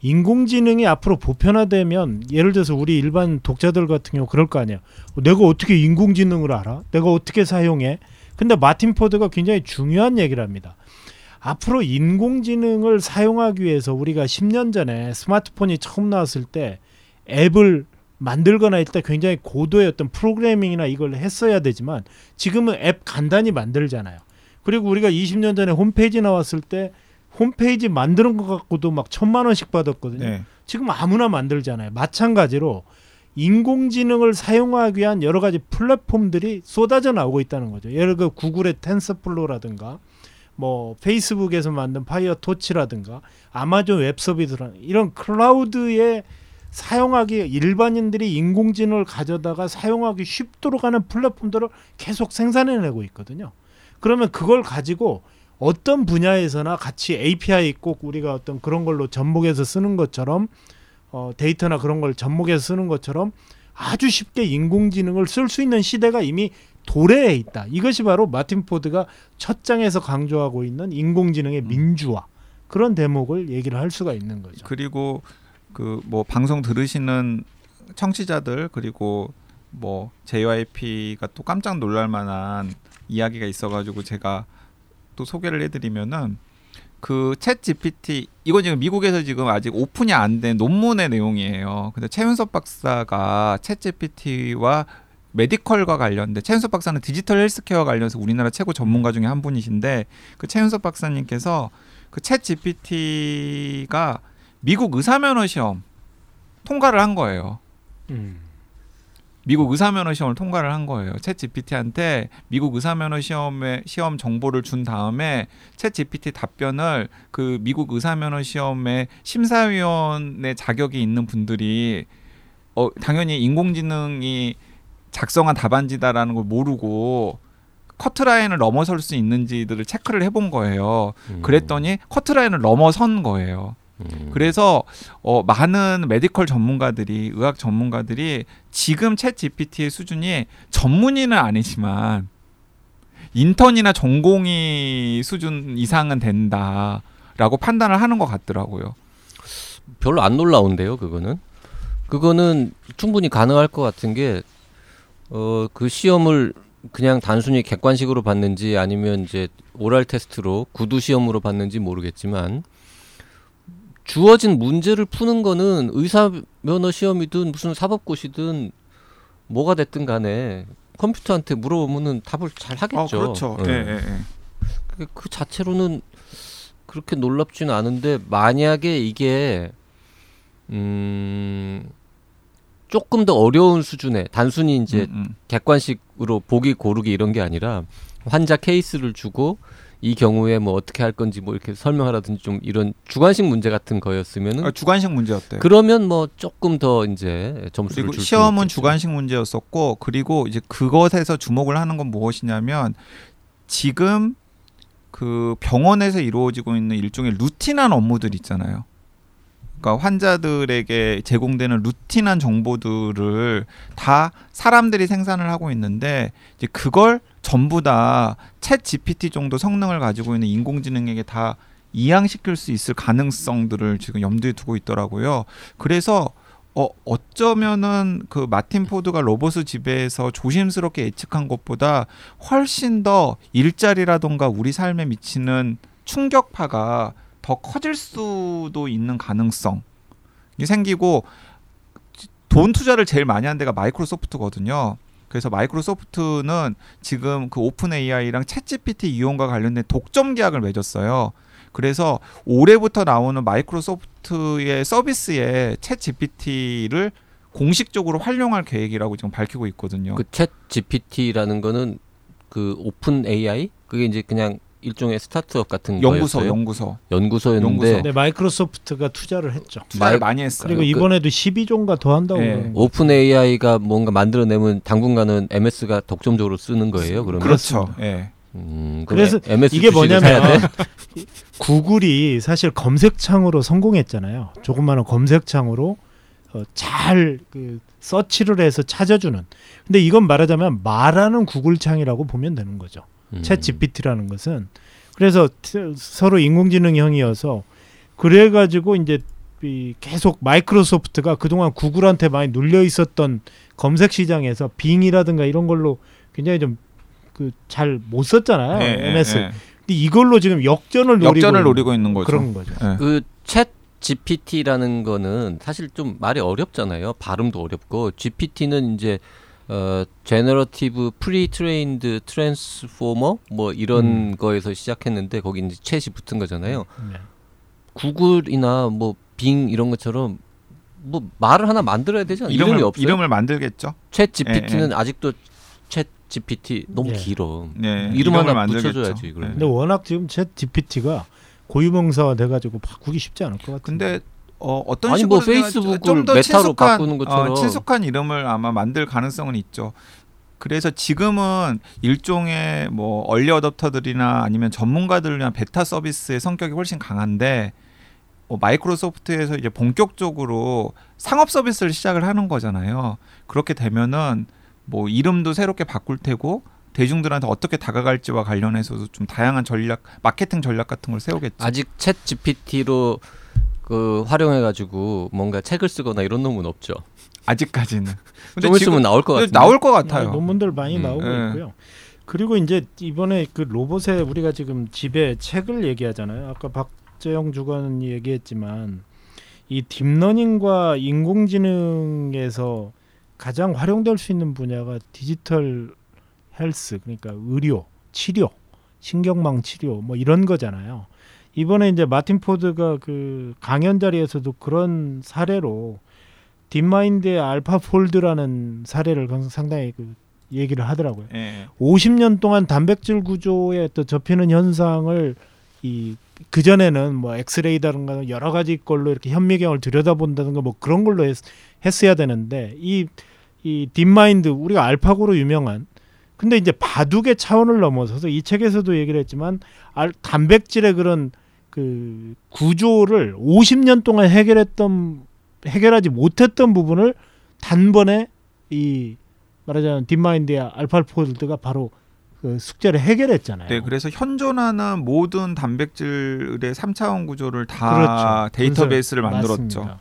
인공지능이 앞으로 보편화되면 예를 들어서 우리 일반 독자들 같은 경우 그럴 거 아니에요. 내가 어떻게 인공지능을 알아? 내가 어떻게 사용해? 근데 마틴 포드가 굉장히 중요한 얘기를 합니다. 앞으로 인공지능을 사용하기 위해서 우리가 10년 전에 스마트폰이 처음 나왔을 때 앱을 만들거나 일단 굉장히 고도의 어떤 프로그래밍이나 이걸 했어야 되지만 지금은 앱 간단히 만들잖아요. 그리고 우리가 20년 전에 홈페이지 나왔을 때 홈페이지 만드는 것 갖고도 막 1,000만 원씩 받았거든요. 네. 지금 아무나 만들잖아요. 마찬가지로 인공지능을 사용하기 위한 여러 가지 플랫폼들이 쏟아져 나오고 있다는 거죠. 예를 들어 구글의 텐서플로라든가 뭐 페이스북에서 만든 파이어 토치라든가 아마존 웹 서비스라는 이런 클라우드에 사용하기 일반인들이 인공지능을 가져다가 사용하기 쉽도록 하는 플랫폼들을 계속 생산해내고 있거든요. 그러면 그걸 가지고 어떤 분야에서나 같이 API 꼭 우리가 어떤 그런 걸로 접목해서 쓰는 것처럼 데이터나 그런 걸 접목해서 쓰는 것처럼 아주 쉽게 인공지능을 쓸 수 있는 시대가 이미 도래해 있다. 이것이 바로 마틴 포드가 첫 장에서 강조하고 있는 인공지능의 민주화. 그런 대목을 얘기를 할 수가 있는 거죠. 그리고 그 뭐 방송 들으시는 청취자들 그리고 뭐 JYP가 또 깜짝 놀랄 만한 이야기가 있어가지고 제가 또 소개를 해드리면은 그 챗 GPT 이건 지금 미국에서 지금 아직 오픈이 안 된 논문의 내용이에요. 근데 최윤섭 박사가 챗 GPT와 메디컬과 관련된 최윤섭 박사는 디지털 헬스케어와 관련해서 우리나라 최고 전문가 중에 한 분이신데 그 최윤섭 박사님께서 그 챗 GPT가 미국 의사면허 시험 통과를 한 거예요. 미국 의사면허 시험을 통과를 한 거예요. 챗 GPT한테 미국 의사면허 시험 정보를 준 다음에 챗 GPT 답변을 그 미국 의사면허 시험의 심사위원의 자격이 있는 분들이 당연히 인공지능이 작성한 답안지다라는 걸 모르고 커트라인을 넘어설 수 있는지들을 체크를 해본 거예요. 그랬더니 커트라인을 넘어선 거예요. 그래서 많은 메디컬 전문가들이, 의학 전문가들이 지금 챗GPT의 수준이 전문의는 아니지만 인턴이나 전공의 수준 이상은 된다라고 판단을 하는 것 같더라고요. 별로 안 놀라운데요, 그거는. 그거는 충분히 가능할 것 같은 게, 그 시험을 그냥 단순히 객관식으로 봤는지 아니면 이제 오랄 테스트로 구두 시험으로 봤는지 모르겠지만, 주어진 문제를 푸는 거는 의사 면허 시험이든 무슨 사법고시든 뭐가 됐든 간에 컴퓨터한테 물어보면은 답을 잘 하겠죠. 그렇죠. 네. 네. 그 자체로는 그렇게 놀랍지는 않은데, 만약에 이게 조금 더 어려운 수준의, 단순히 이제 객관식으로 보기 고르기 이런 게 아니라 환자 케이스를 주고 이 경우에 뭐 어떻게 할 건지 뭐 이렇게 설명하라든지 좀 이런 주관식 문제 같은 거였으면은, 주관식 문제였대요. 그러면 뭐 조금 더 이제 점수를 줄 수 있겠죠. 시험은 주관식 문제였었고, 그리고 이제 그것에서 주목을 하는 건 무엇이냐면, 지금 그 병원에서 이루어지고 있는 일종의 루틴한 업무들 있잖아요. 그러니까 환자들에게 제공되는 루틴한 정보들을 다 사람들이 생산을 하고 있는데, 이제 그걸 전부 다 챗 GPT 정도 성능을 가지고 있는 인공지능에게 다 이양시킬 수 있을 가능성들을 지금 염두에 두고 있더라고요. 그래서 어쩌면은 그 마틴 포드가 로봇의 집에서 조심스럽게 예측한 것보다 훨씬 더 일자리라던가 우리 삶에 미치는 충격파가 더 커질 수도 있는 가능성이 생기고, 돈 투자를 제일 많이 한 데가 마이크로소프트거든요. 그래서 마이크로소프트는 지금 그 오픈 AI랑 챗GPT 이용과 관련된 독점 계약을 맺었어요. 그래서 올해부터 나오는 마이크로소프트의 서비스에 챗GPT를 공식적으로 활용할 계획이라고 지금 밝히고 있거든요. 그 챗GPT라는 거는 그 오픈 AI? 그게 이제 그냥 일종의 스타트업 같은 거였어요. 연구소였는데 네, 마이크로소프트가 투자를 했죠. 투자를 많이 했어요. 그리고 이번에도 12조인가 더 한다고. 네. 오픈 AI가 뭔가 만들어내면 당분간은 MS가 독점적으로 쓰는 거예요. 그러면. 그렇죠. 네. 그래서 MS 이게 뭐냐면 구글이 사실 검색창으로 성공했잖아요. 조금만한 검색창으로 잘 그 서치를 해서 찾아주는. 근데 이건 말하자면 말하는 구글창이라고 보면 되는 거죠. 챗 GPT라는 것은. 그래서 서로 인공지능형이어서, 그래가지고 이제 계속 마이크로소프트가 그동안 구글한테 많이 눌려 있었던 검색 시장에서 빙이라든가 이런 걸로 굉장히 좀 그 잘 못 썼잖아요. 네, MS. 네. 근데 이걸로 지금 역전을 노리고 있는 거죠. 그런 거죠. 네. 그 챗 GPT라는 거는 사실 좀 말이 어렵잖아요. 발음도 어렵고, GPT는 이제 제너러티브 프리트레인드 트랜스포머 뭐 이런 거에서 시작했는데, 거기 이제 챗이 붙은 거잖아요. 구글이나 뭐 빙 이런 것처럼 뭐 말을 하나 만들어야 되잖아요. 이름이 없어요. 이름을 만들겠죠. 챗 GPT는 아직도 챗 GPT 너무 길어. 이름 하나 만들겠죠. 붙여줘야지. 그러면. 근데 워낙 지금 챗 GPT가 고유명사화 돼가지고 바꾸기 쉽지 않을 것 같은데. 근데 어떤 아니, 식으로 뭐 페이스북을 좀 더 메타로 바꾸는 것처럼 친숙한 이름을 아마 만들 가능성은 있죠. 그래서 지금은 일종의 뭐 얼리 어댑터들이나 아니면 전문가들을 위한 베타 서비스의 성격이 훨씬 강한데, 마이크로소프트에서 이제 본격적으로 상업 서비스를 시작을 하는 거잖아요. 그렇게 되면은 뭐 이름도 새롭게 바꿀 테고, 대중들한테 어떻게 다가갈지와 관련해서도 좀 다양한 전략, 마케팅 전략 같은 걸 세우겠죠. 아직 챗 GPT로 그 활용해가지고 뭔가 책을 쓰거나 이런 놈은 없죠. 아직까지는. 근데 좀 있으면 나올 것 같아요. 나올 것 같아요. 논문들 많이 나오고 있고요. 그리고 이제 이번에 그 로봇에, 우리가 지금 집에 책을 얘기하잖아요. 아까 박재영 주관이 얘기했지만, 이 딥러닝과 인공지능에서 가장 활용될 수 있는 분야가 디지털 헬스, 그러니까 의료, 치료, 신경망 치료 뭐 이런 거잖아요. 이번에 이제 마틴 포드가 그 강연 자리에서도 그런 사례로 딥마인드의 알파폴드라는 사례를 상당히 그 얘기를 하더라고요. 50년 동안 단백질 구조에 또 접히는 현상을 그 전에는 뭐 엑스레이라든가 여러 가지 걸로 이렇게 현미경을 들여다본다든가 뭐 그런 걸로 했어야 되는데, 이 딥마인드, 우리가 알파고로 유명한, 근데 이제 바둑의 차원을 넘어서서 이 책에서도 얘기를 했지만 단백질의 그런 그 구조를 50년 동안 해결하지 못했던 부분을 단번에 이 말하자면 딥마인드의 알파폴드가 바로 그 숙제를 해결했잖아요. 네, 그래서 현존하는 모든 단백질의 3차원 구조를 다 그렇죠. 데이터베이스를 만들었죠. 맞습니다.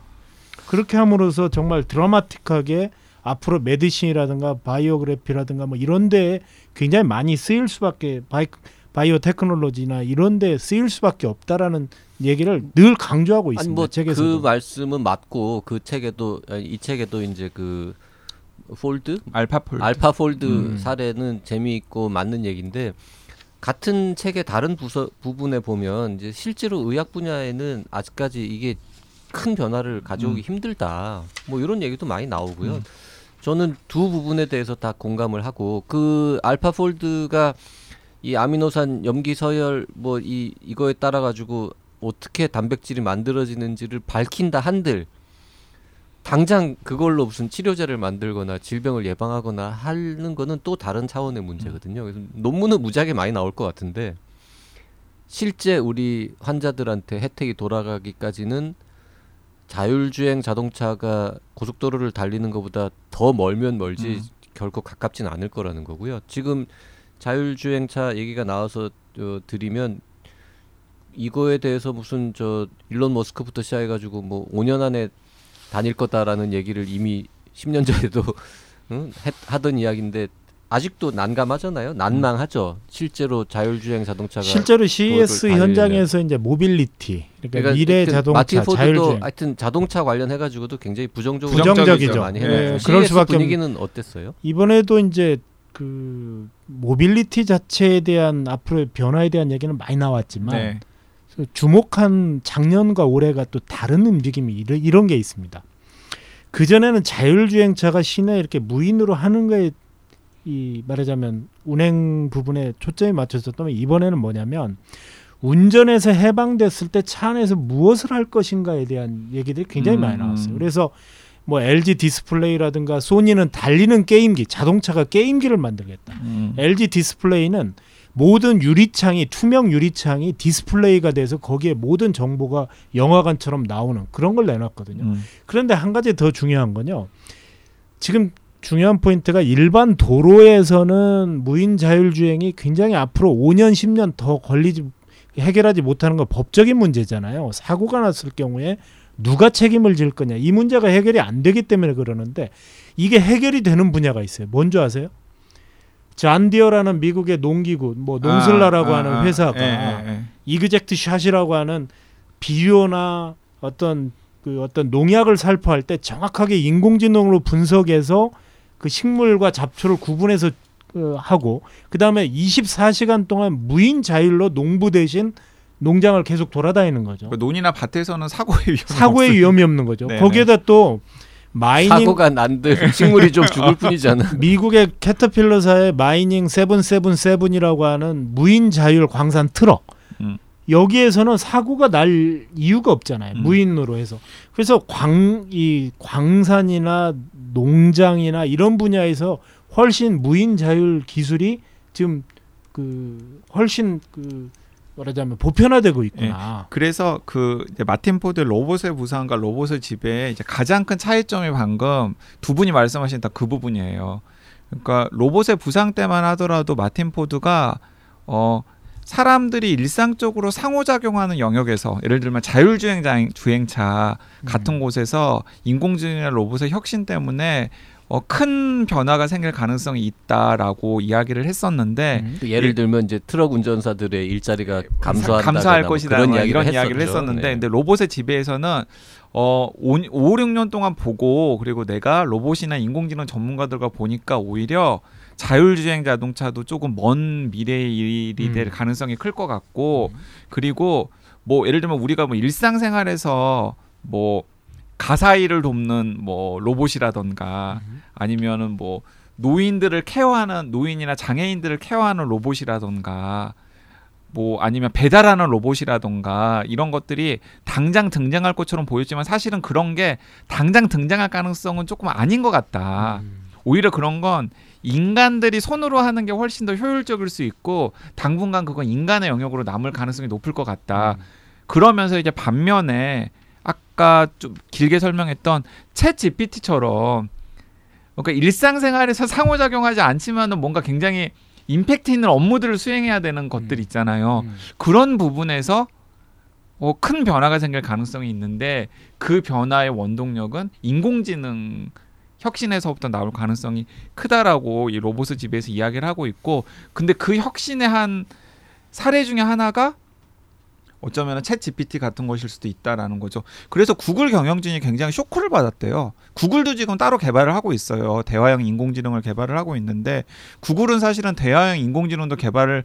그렇게 함으로써 정말 드라마틱하게 앞으로 메디신이라든가 바이오그래피라든가 뭐 이런 데에 굉장히 많이 쓰일 수밖에 바이오 테크놀로지나 이런 데에 쓰일 수밖에 없다라는 얘기를 늘 강조하고 있습니다. 아니 뭐 책에서도. 그 말씀은 맞고 그 책에도 이 책에도 이제 그 알파폴드 사례는 재미있고 맞는 얘기인데 같은 책의 다른 부분에 보면 이제 실제로 의학 분야에는 아직까지 이게 큰 변화를 가져오기 힘들다. 뭐 이런 얘기도 많이 나오고요. 저는 두 부분에 대해서 다 공감을 하고 그 알파폴드가 이 아미노산 염기 서열 뭐 이거에 따라 가지고 어떻게 단백질이 만들어지는지를 밝힌다 한들 당장 그걸로 무슨 치료제를 만들거나 질병을 예방하거나 하는 거는 또 다른 차원의 문제거든요. 그래서 논문은 무지하게 많이 나올 것 같은데 실제 우리 환자들한테 혜택이 돌아가기까지는 자율주행 자동차가 고속도로를 달리는 것보다 더 멀면 멀지 결코 가깝진 않을 거라는 거고요. 지금 자율주행차 얘기가 나와서 드리면 이거에 대해서 무슨 일론 머스크부터 시작해가지고 뭐 5년 안에 다닐 거다라는 얘기를 이미 10년 전에도 하던 이야기인데 아직도 난감하잖아요. 난망하죠. 실제로 자율주행 자동차가 실제로 CES 현장에서 이제 모빌리티 그러니까 미래 자동차 마틴 포드도 자율주행 하여튼 자동차 관련해 가지고도 굉장히 부정적이죠. 많이 해요. 그럴 수밖에 분위기는 어땠어요? 이번에도 이제 그 모빌리티 자체에 대한 앞으로의 변화에 대한 얘기는 많이 나왔지만 네. 주목한 작년과 올해가 또 다른 움직임이 이런 게 있습니다. 그전에는 자율주행차가 시내에 이렇게 무인으로 하는 거에 이 말하자면 운행 부분에 초점이 맞춰졌다면 이번에는 뭐냐면 운전에서 해방됐을 때 차 안에서 무엇을 할 것인가에 대한 얘기들이 굉장히 많이 나왔어요. 그래서 뭐 LG 디스플레이라든가 소니는 달리는 게임기, 자동차가 게임기를 만들겠다. LG 디스플레이는 모든 유리창이 투명 유리창이 디스플레이가 돼서 거기에 모든 정보가 영화관처럼 나오는 그런 걸 내놨거든요. 그런데 한 가지 더 중요한 건요. 지금 중요한 포인트가 일반 도로에서는 무인 자율주행이 굉장히 앞으로 5년, 10년 더 해결하지 못하는 건 법적인 문제잖아요. 사고가 났을 경우에 누가 책임을 질 거냐. 이 문제가 해결이 안 되기 때문에 그러는데 이게 해결이 되는 분야가 있어요. 뭔지 아세요? 잔디어라는 미국의 농기구, 뭐 농슬라라고 하는 회사가 이그젝트 샷이라고 하는 비료나 어떤 농약을 살포할 때 정확하게 인공지능으로 분석해서 그 식물과 잡초를 구분해서 하고 그다음에 24시간 동안 무인 자율로 농부 대신 농장을 계속 돌아다니는 거죠. 그 논이나 밭에서는 사고의 위험이 없는 거죠. 네네. 거기에다 또 마이닝 사고가 난들 식물이 좀 죽을 뿐이잖아. 미국의 캐터필러사의 마이닝 777이라고 하는 무인 자율 광산 트럭. 여기에서는 사고가 날 이유가 없잖아요. 무인으로 해서. 그래서 광산이나 농장이나 이런 분야에서 훨씬 무인 자율 기술이 지금 그 훨씬 그 말하자면 보편화되고 있구나. 네. 그래서 그 이제 마틴 포드 로봇의 부상과 로봇의 지배 이제 가장 큰 차이점이 방금 두 분이 말씀하신 다 그 부분이에요. 그러니까 로봇의 부상 때만 하더라도 마틴 포드가 사람들이 일상적으로 상호작용하는 영역에서 예를 들면 자율주행차 같은 곳에서 인공지능이나 로봇의 혁신 때문에 큰 변화가 생길 가능성이 있다라고 이야기를 했었는데 예를 들면 이제 트럭 운전사들의 일자리가 감소할 것이다 이런 이야기를 했었는데 네. 근데 로봇의 지배에서는 5-6년 동안 보고 그리고 내가 로봇이나 인공지능 전문가들과 보니까 오히려 자율주행 자동차도 조금 먼 미래의 일이 될 가능성이 클 것 같고 그리고 뭐 예를 들면 우리가 뭐 일상생활에서 뭐 가사일을 돕는 뭐 로봇이라던가 아니면은 뭐 노인들을 케어하는 노인이나 장애인들을 케어하는 로봇이라던가 뭐 아니면 배달하는 로봇이라던가 이런 것들이 당장 등장할 것처럼 보였지만 사실은 그런 게 당장 등장할 가능성은 조금 아닌 것 같다. 오히려 그런 건 인간들이 손으로 하는 게 훨씬 더 효율적일 수 있고 당분간 그건 인간의 영역으로 남을 가능성이 높을 것 같다. 그러면서 이제 반면에 아까 좀 길게 설명했던 챗GPT처럼 그러니까 일상생활에서 상호작용하지 않지만은 뭔가 굉장히 임팩트 있는 업무들을 수행해야 되는 것들 있잖아요. 그런 부분에서 큰 변화가 생길 가능성이 있는데 그 변화의 원동력은 인공지능 혁신에서부터 나올 가능성이 크다라고 이 로봇의 집에서 이야기를 하고 있고, 근데 그 혁신의 한 사례 중에 하나가 어쩌면 챗 GPT 같은 것일 수도 있다라는 거죠. 그래서 구글 경영진이 굉장히 쇼크를 받았대요. 구글도 지금 따로 개발을 하고 있어요. 대화형 인공지능을 개발을 하고 있는데 구글은 사실은 대화형 인공지능도 개발을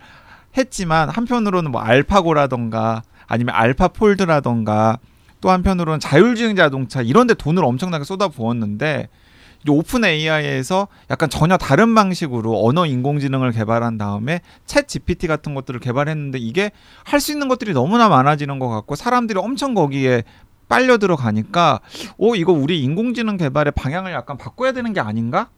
했지만 한편으로는 뭐 알파고라던가 아니면 알파폴드라던가 또 한편으로는 자율주행 자동차 이런 데 돈을 엄청나게 쏟아부었는데 오픈 AI에서 약간 전혀 다른 방식으로 언어 인공지능을 개발한 다음에 챗 GPT 같은 것들을 개발했는데 이게 할 수 있는 것들이 너무나 많아지는 것 같고 사람들이 엄청 거기에 빨려 들어가니까 이거 우리 인공지능 개발의 방향을 약간 바꿔야 되는 게 아닌가?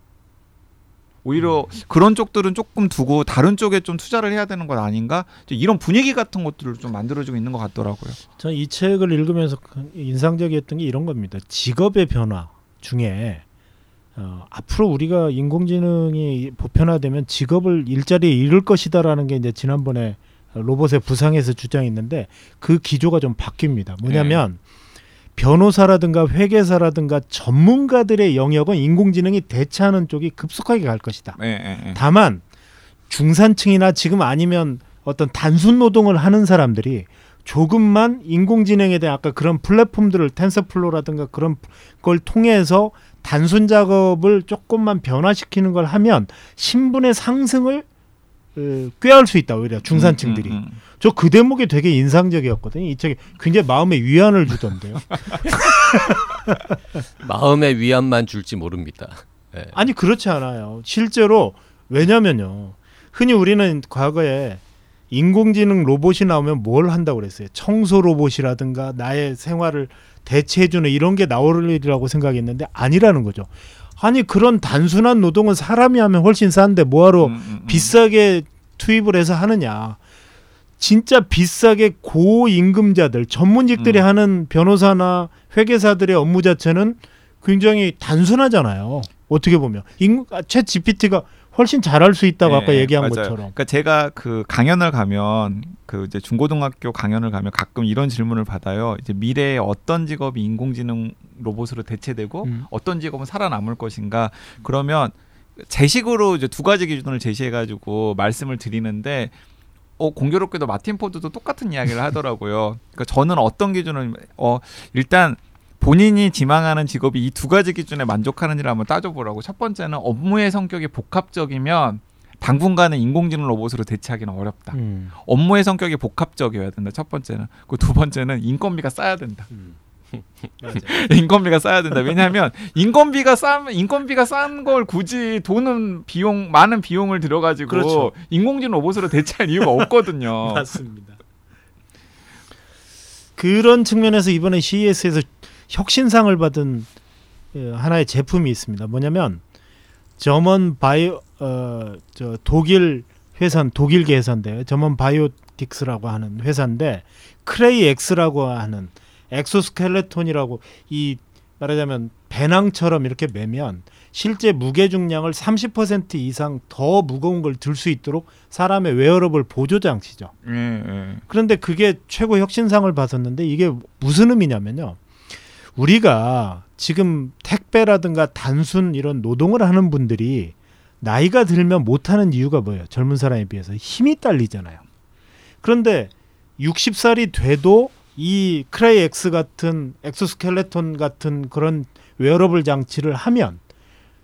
오히려 그런 쪽들은 조금 두고 다른 쪽에 좀 투자를 해야 되는 것 아닌가? 이런 분위기 같은 것들을 좀 만들어지고 있는 것 같더라고요. 저는 이 책을 읽으면서 인상적이었던 게 이런 겁니다. 직업의 변화 중에 앞으로 우리가 인공지능이 보편화되면 직업을 일자리에 잃을 것이다라는 게 이제 지난번에 로봇의 부상에서 주장했는데 그 기조가 좀 바뀝니다. 뭐냐면 변호사라든가 회계사라든가 전문가들의 영역은 인공지능이 대체하는 쪽이 급속하게 갈 것이다. 다만 중산층이나 지금 아니면 어떤 단순 노동을 하는 사람들이 조금만 인공지능에 대한 아까 그런 플랫폼들을 텐서플로라든가 그런 걸 통해서 단순 작업을 조금만 변화시키는 걸 하면 신분의 상승을 꾀할 수 있다. 오히려 중산층들이. 저 그 대목이 되게 인상적이었거든요. 이 책이 굉장히 마음에 위안을 주던데요. 마음에 위안만 줄지 모릅니다. 네. 아니 그렇지 않아요. 실제로 왜냐면요. 흔히 우리는 과거에 인공지능 로봇이 나오면 뭘 한다고 그랬어요. 청소 로봇이라든가 나의 생활을 대체해주는 이런 게 나올 일이라고 생각했는데 아니라는 거죠. 아니 그런 단순한 노동은 사람이 하면 훨씬 싼데 뭐하러 비싸게 투입을 해서 하느냐. 진짜 비싸게 고임금자들 전문직들이 하는 변호사나 회계사들의 업무 자체는 굉장히 단순하잖아요. 어떻게 보면 챗 GPT가 훨씬 잘할 수 있다고 아까 얘기한 맞아요. 것처럼. 그러니까 제가 그 강연을 가면 그 이제 중고등학교 강연을 가면 가끔 이런 질문을 받아요. 이제 미래에 어떤 직업이 인공지능 로봇으로 대체되고 어떤 직업은 살아남을 것인가. 그러면 제 식으로 이제 두 가지 기준을 제시해가지고 말씀을 드리는데 공교롭게도 마틴 포드도 똑같은 이야기를 하더라고요. 그러니까 저는 어떤 기준을 일단 본인이 지망하는 직업이 이 두 가지 기준에 만족하는지를 한번 따져보라고. 첫 번째는 업무의 성격이 복합적이면 당분간은 인공지능 로봇으로 대체하기는 어렵다. 업무의 성격이 복합적이어야 된다. 첫 번째는. 그 두 번째는 인건비가 싸야 된다. 인건비가 싸야 된다. 왜냐하면 인건비가 싼 걸 굳이 돈은 비용 많은 비용을 들여가지고 그렇죠. 인공지능 로봇으로 대체할 이유가 없거든요. 맞습니다. 그런 측면에서 이번에 CES에서 혁신상을 받은 하나의 제품이 있습니다. 뭐냐면 점원 바이오 저 독일계 회사인데 점원 바이오틱스라고 하는 회사인데 크레이엑스라고 하는 엑소스켈레톤이라고 이 말하자면 배낭처럼 이렇게 매면 실제 무게 중량을 30% 이상 더 무거운 걸 들 수 있도록 사람의 웨어러블 보조 장치죠. 그런데 그게 최고 혁신상을 받았는데 이게 무슨 의미냐면요. 우리가 지금 택배라든가 단순 이런 노동을 하는 분들이 나이가 들면 못하는 이유가 뭐예요? 젊은 사람에 비해서 힘이 딸리잖아요. 그런데 60살이 돼도 이 크레이엑스 같은 엑소스켈레톤 같은 그런 웨어러블 장치를 하면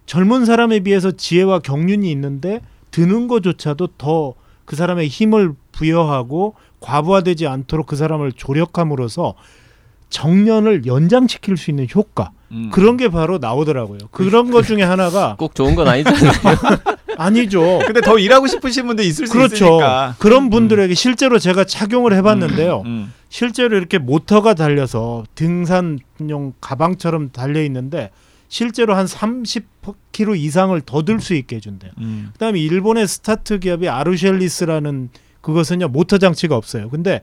젊은 사람에 비해서 지혜와 경륜이 있는데 드는 것조차도 더 그 사람의 힘을 부여하고 과부하되지 않도록 그 사람을 조력함으로써 정년을 연장시킬 수 있는 효과 그런 게 바로 나오더라고요. 그런 것 중에 하나가 꼭 좋은 건 아니잖아요. 아니죠. 근데 더 일하고 싶으신 분도 있을 그렇죠. 수 있으니까 그런 분들에게 실제로 제가 착용을 해봤는데요. 실제로 이렇게 모터가 달려서 등산용 가방처럼 달려 있는데 실제로 한 30kg 이상을 더 들 수 있게 해준대요. 그다음에 일본의 스타트 기업이 아르셀리스라는 그것은요 모터 장치가 없어요. 근데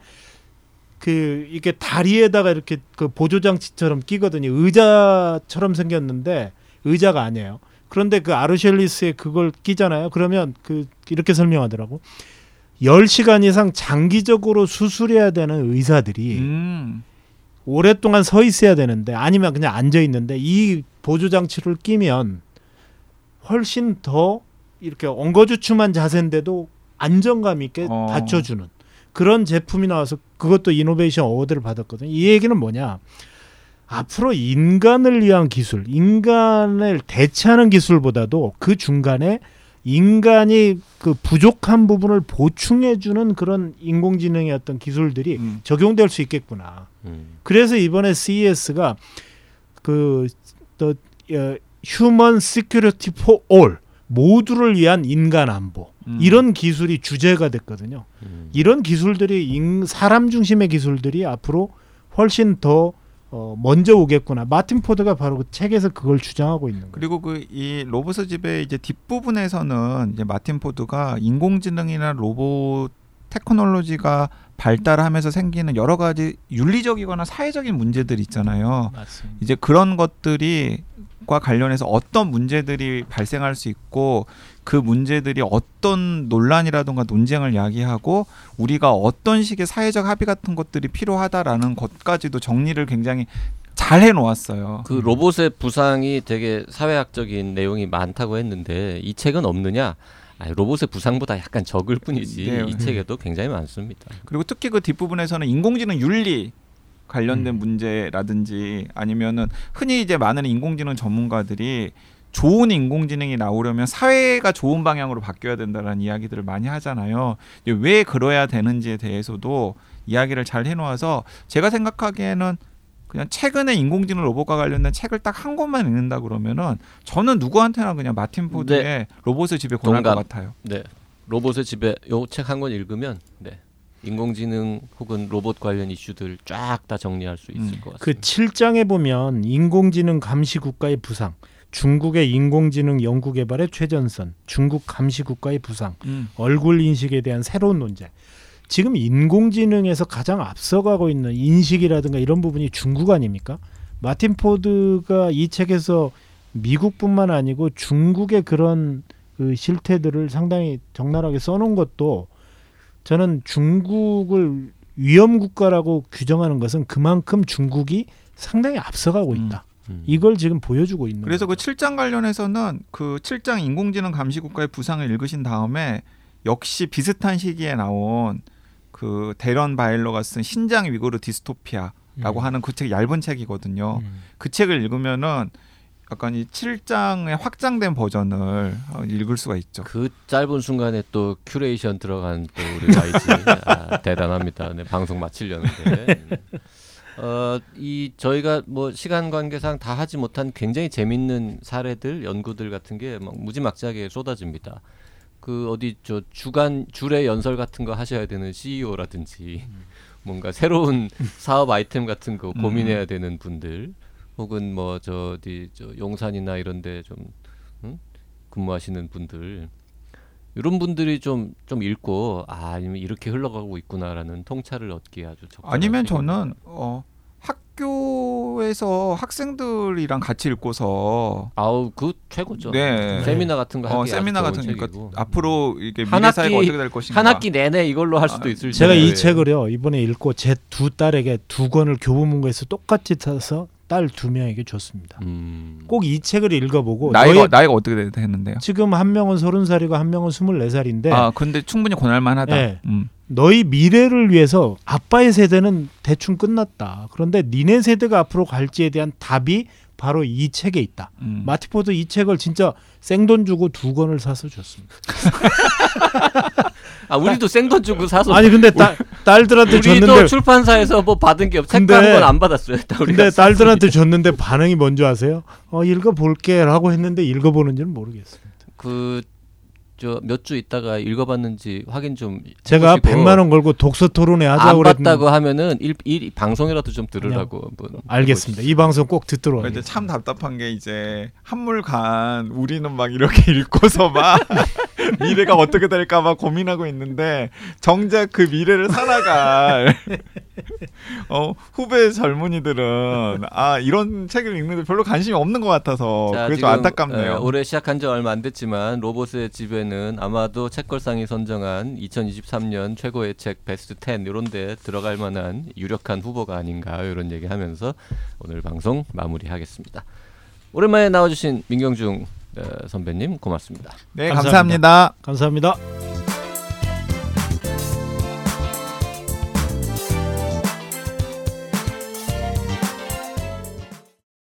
그 이게 다리에다가 이렇게 그 보조장치처럼 끼거든요. 의자처럼 생겼는데 의자가 아니에요. 그런데 그 아르쉘리스에 그걸 끼잖아요. 그러면 그 이렇게 설명하더라고. 10시간 이상 장기적으로 수술해야 되는 의사들이 오랫동안 서 있어야 되는데 아니면 그냥 앉아 있는데 이 보조장치를 끼면 훨씬 더 이렇게 엉거주춤한 자세인데도 안정감 있게 받쳐주는 그런 제품이 나와서 그것도 이노베이션 어워드를 받았거든요. 이 얘기는 뭐냐. 앞으로 인간을 위한 기술, 인간을 대체하는 기술보다도 그 중간에 인간이 그 부족한 부분을 보충해주는 그런 인공지능의 어떤 기술들이 적용될 수 있겠구나. 그래서 이번에 CES가 그 휴먼 시큐리티 포 올 모두를 위한 인간 안보 이런 기술이 주제가 됐거든요. 이런 기술들이 사람 중심의 기술들이 앞으로 훨씬 더 먼저 오겠구나. 마틴 포드가 바로 그 책에서 그걸 주장하고 있는 거예요. 그리고 그 이 로봇의 집의 이제 뒷부분에서는 이제 마틴 포드가 인공지능이나 로봇 테크놀로지가 발달하면서 생기는 여러 가지 윤리적이거나 사회적인 문제들이 있잖아요. 맞습니다. 이제 그런 것들과 관련해서 어떤 문제들이 발생할 수 있고 그 문제들이 어떤 논란이라든가 논쟁을 야기하고 우리가 어떤 식의 사회적 합의 같은 것들이 필요하다라는 것까지도 정리를 굉장히 잘 해놓았어요. 그 로봇의 부상이 되게 사회학적인 내용이 많다고 했는데 이 책은 없느냐? 아니, 로봇의 부상보다 약간 적을 뿐이지 네, 이 책에도 굉장히 많습니다. 그리고 특히 그 뒷부분에서는 인공지능 윤리 관련된 문제라든지 아니면은 흔히 이제 많은 인공지능 전문가들이 좋은 인공지능이 나오려면 사회가 좋은 방향으로 바뀌어야 된다는 이야기들을 많이 하잖아요. 왜 그래야 되는지에 대해서도 이야기를 잘 해놓아서 제가 생각하기에는 그냥 최근에 인공지능 로봇과 관련된 책을 딱 한 권만 읽는다 그러면은 저는 누구한테나 그냥 마틴 포드의 네. 로봇의 집에 권할 것 같아요. 네, 로봇의 집에 요 책 한 권 읽으면 네. 인공지능 혹은 로봇 관련 이슈들 쫙 다 정리할 수 있을 것 같습니다. 그 7장에 보면 인공지능 감시 국가의 부상, 중국의 인공지능 연구 개발의 최전선, 중국 감시 국가의 부상, 얼굴 인식에 대한 새로운 논쟁. 지금 인공지능에서 가장 앞서가고 있는 인식이라든가 이런 부분이 중국 아닙니까? 마틴 포드가 이 책에서 미국뿐만 아니고 중국의 그런 그 실태들을 상당히 적나라하게 써놓은 것도 저는 중국을 위험국가라고 규정하는 것은 그만큼 중국이 상당히 앞서가고 있다. 이걸 지금 보여주고 있는 그래서 거죠. 그 7장 관련해서는 그 7장 인공지능 감시국가의 부상을 읽으신 다음에 역시 비슷한 시기에 나온 그 데런 바일러가 쓴 신장 위구르 디스토피아라고 하는 그 책 얇은 책이거든요. 그 책을 읽으면은 약간 이 7장의 확장된 버전을 읽을 수가 있죠. 그 짧은 순간에 또 큐레이션 들어간 또 우리 YG 아, 대단합니다. 네, 방송 마치려는데 이 저희가 뭐 시간 관계상 다 하지 못한 굉장히 재밌는 사례들, 연구들 같은 게 막 무지막지하게 쏟아집니다. 그 어디 저 주간 주례 연설 같은 거 하셔야 되는 CEO라든지 뭔가 새로운 사업 아이템 같은 거 고민해야 되는 분들 혹은 뭐 저 어디 저 용산이나 이런데 좀 근무하시는 분들 이런 분들이 좀 읽고 아 아니면 이렇게 흘러가고 있구나라는 통찰을 얻기 아주 적절한 아니면 저는 학교에서 학생들이랑 같이 읽고서 아우 그 최고죠. 네. 세미나 같은 거 하기 세미나 같은 그러니까 앞으로 이게 미래 사회가 어떻게 될 것인가 한 학기 내내 이걸로 할 수도 있을 제가 이 책을요 이번에 읽고 제 두 딸에게 두 권을 교보문고에서 똑같이 타서 딸 두 명에게 줬습니다. 꼭 이 책을 읽어보고 나이가 어떻게 됐는데요? 지금 한 명은 30살이고 한 명은 24살인데 아 근데 충분히 권할만하다. 네. 너희 미래를 위해서 아빠의 세대는 대충 끝났다. 그런데 니네 세대가 앞으로 갈지에 대한 답이 바로 이 책에 있다. 마틴 포드 이 책을 진짜 생돈 주고 두 권을 사서 줬습니다. 아 우리도 생돈 주고 사서 아니 근데 딸들한테 줬는데 우리도 출판사에서 뭐 받은 게 없어. 책 한 권 안 받았어요. 근데 딸들한테 줬는데 반응이 뭔지 아세요? 읽어볼게라고 했는데 읽어보는지는 모르겠습니다. 저 몇 주 있다가 읽어봤는지 확인 좀 제가 100만 원 걸고 독서 토론회 하자고 그랬는데 안 봤다고 하면은 이 방송이라도 좀 들으라고 한번 알겠습니다. 이 방송 꼭 듣도록 하겠습니다. 참 답답한 게 이제 한물간 우리는 막 이렇게 읽고서 막 미래가 어떻게 될까 막 고민하고 있는데 정작 그 미래를 살아갈 후배 젊은이들은 이런 책을 읽는데 별로 관심이 없는 것 같아서 그게 좀 안타깝네요. 올해 시작한 지 얼마 안 됐지만 로봇의 집에는 아마도 책걸상이 선정한 2023년 최고의 책 베스트 10 이런 데 들어갈 만한 유력한 후보가 아닌가 이런 얘기하면서 오늘 방송 마무리하겠습니다. 오랜만에 나와주신 민경중 선배님 고맙습니다. 네, 감사합니다. 감사합니다.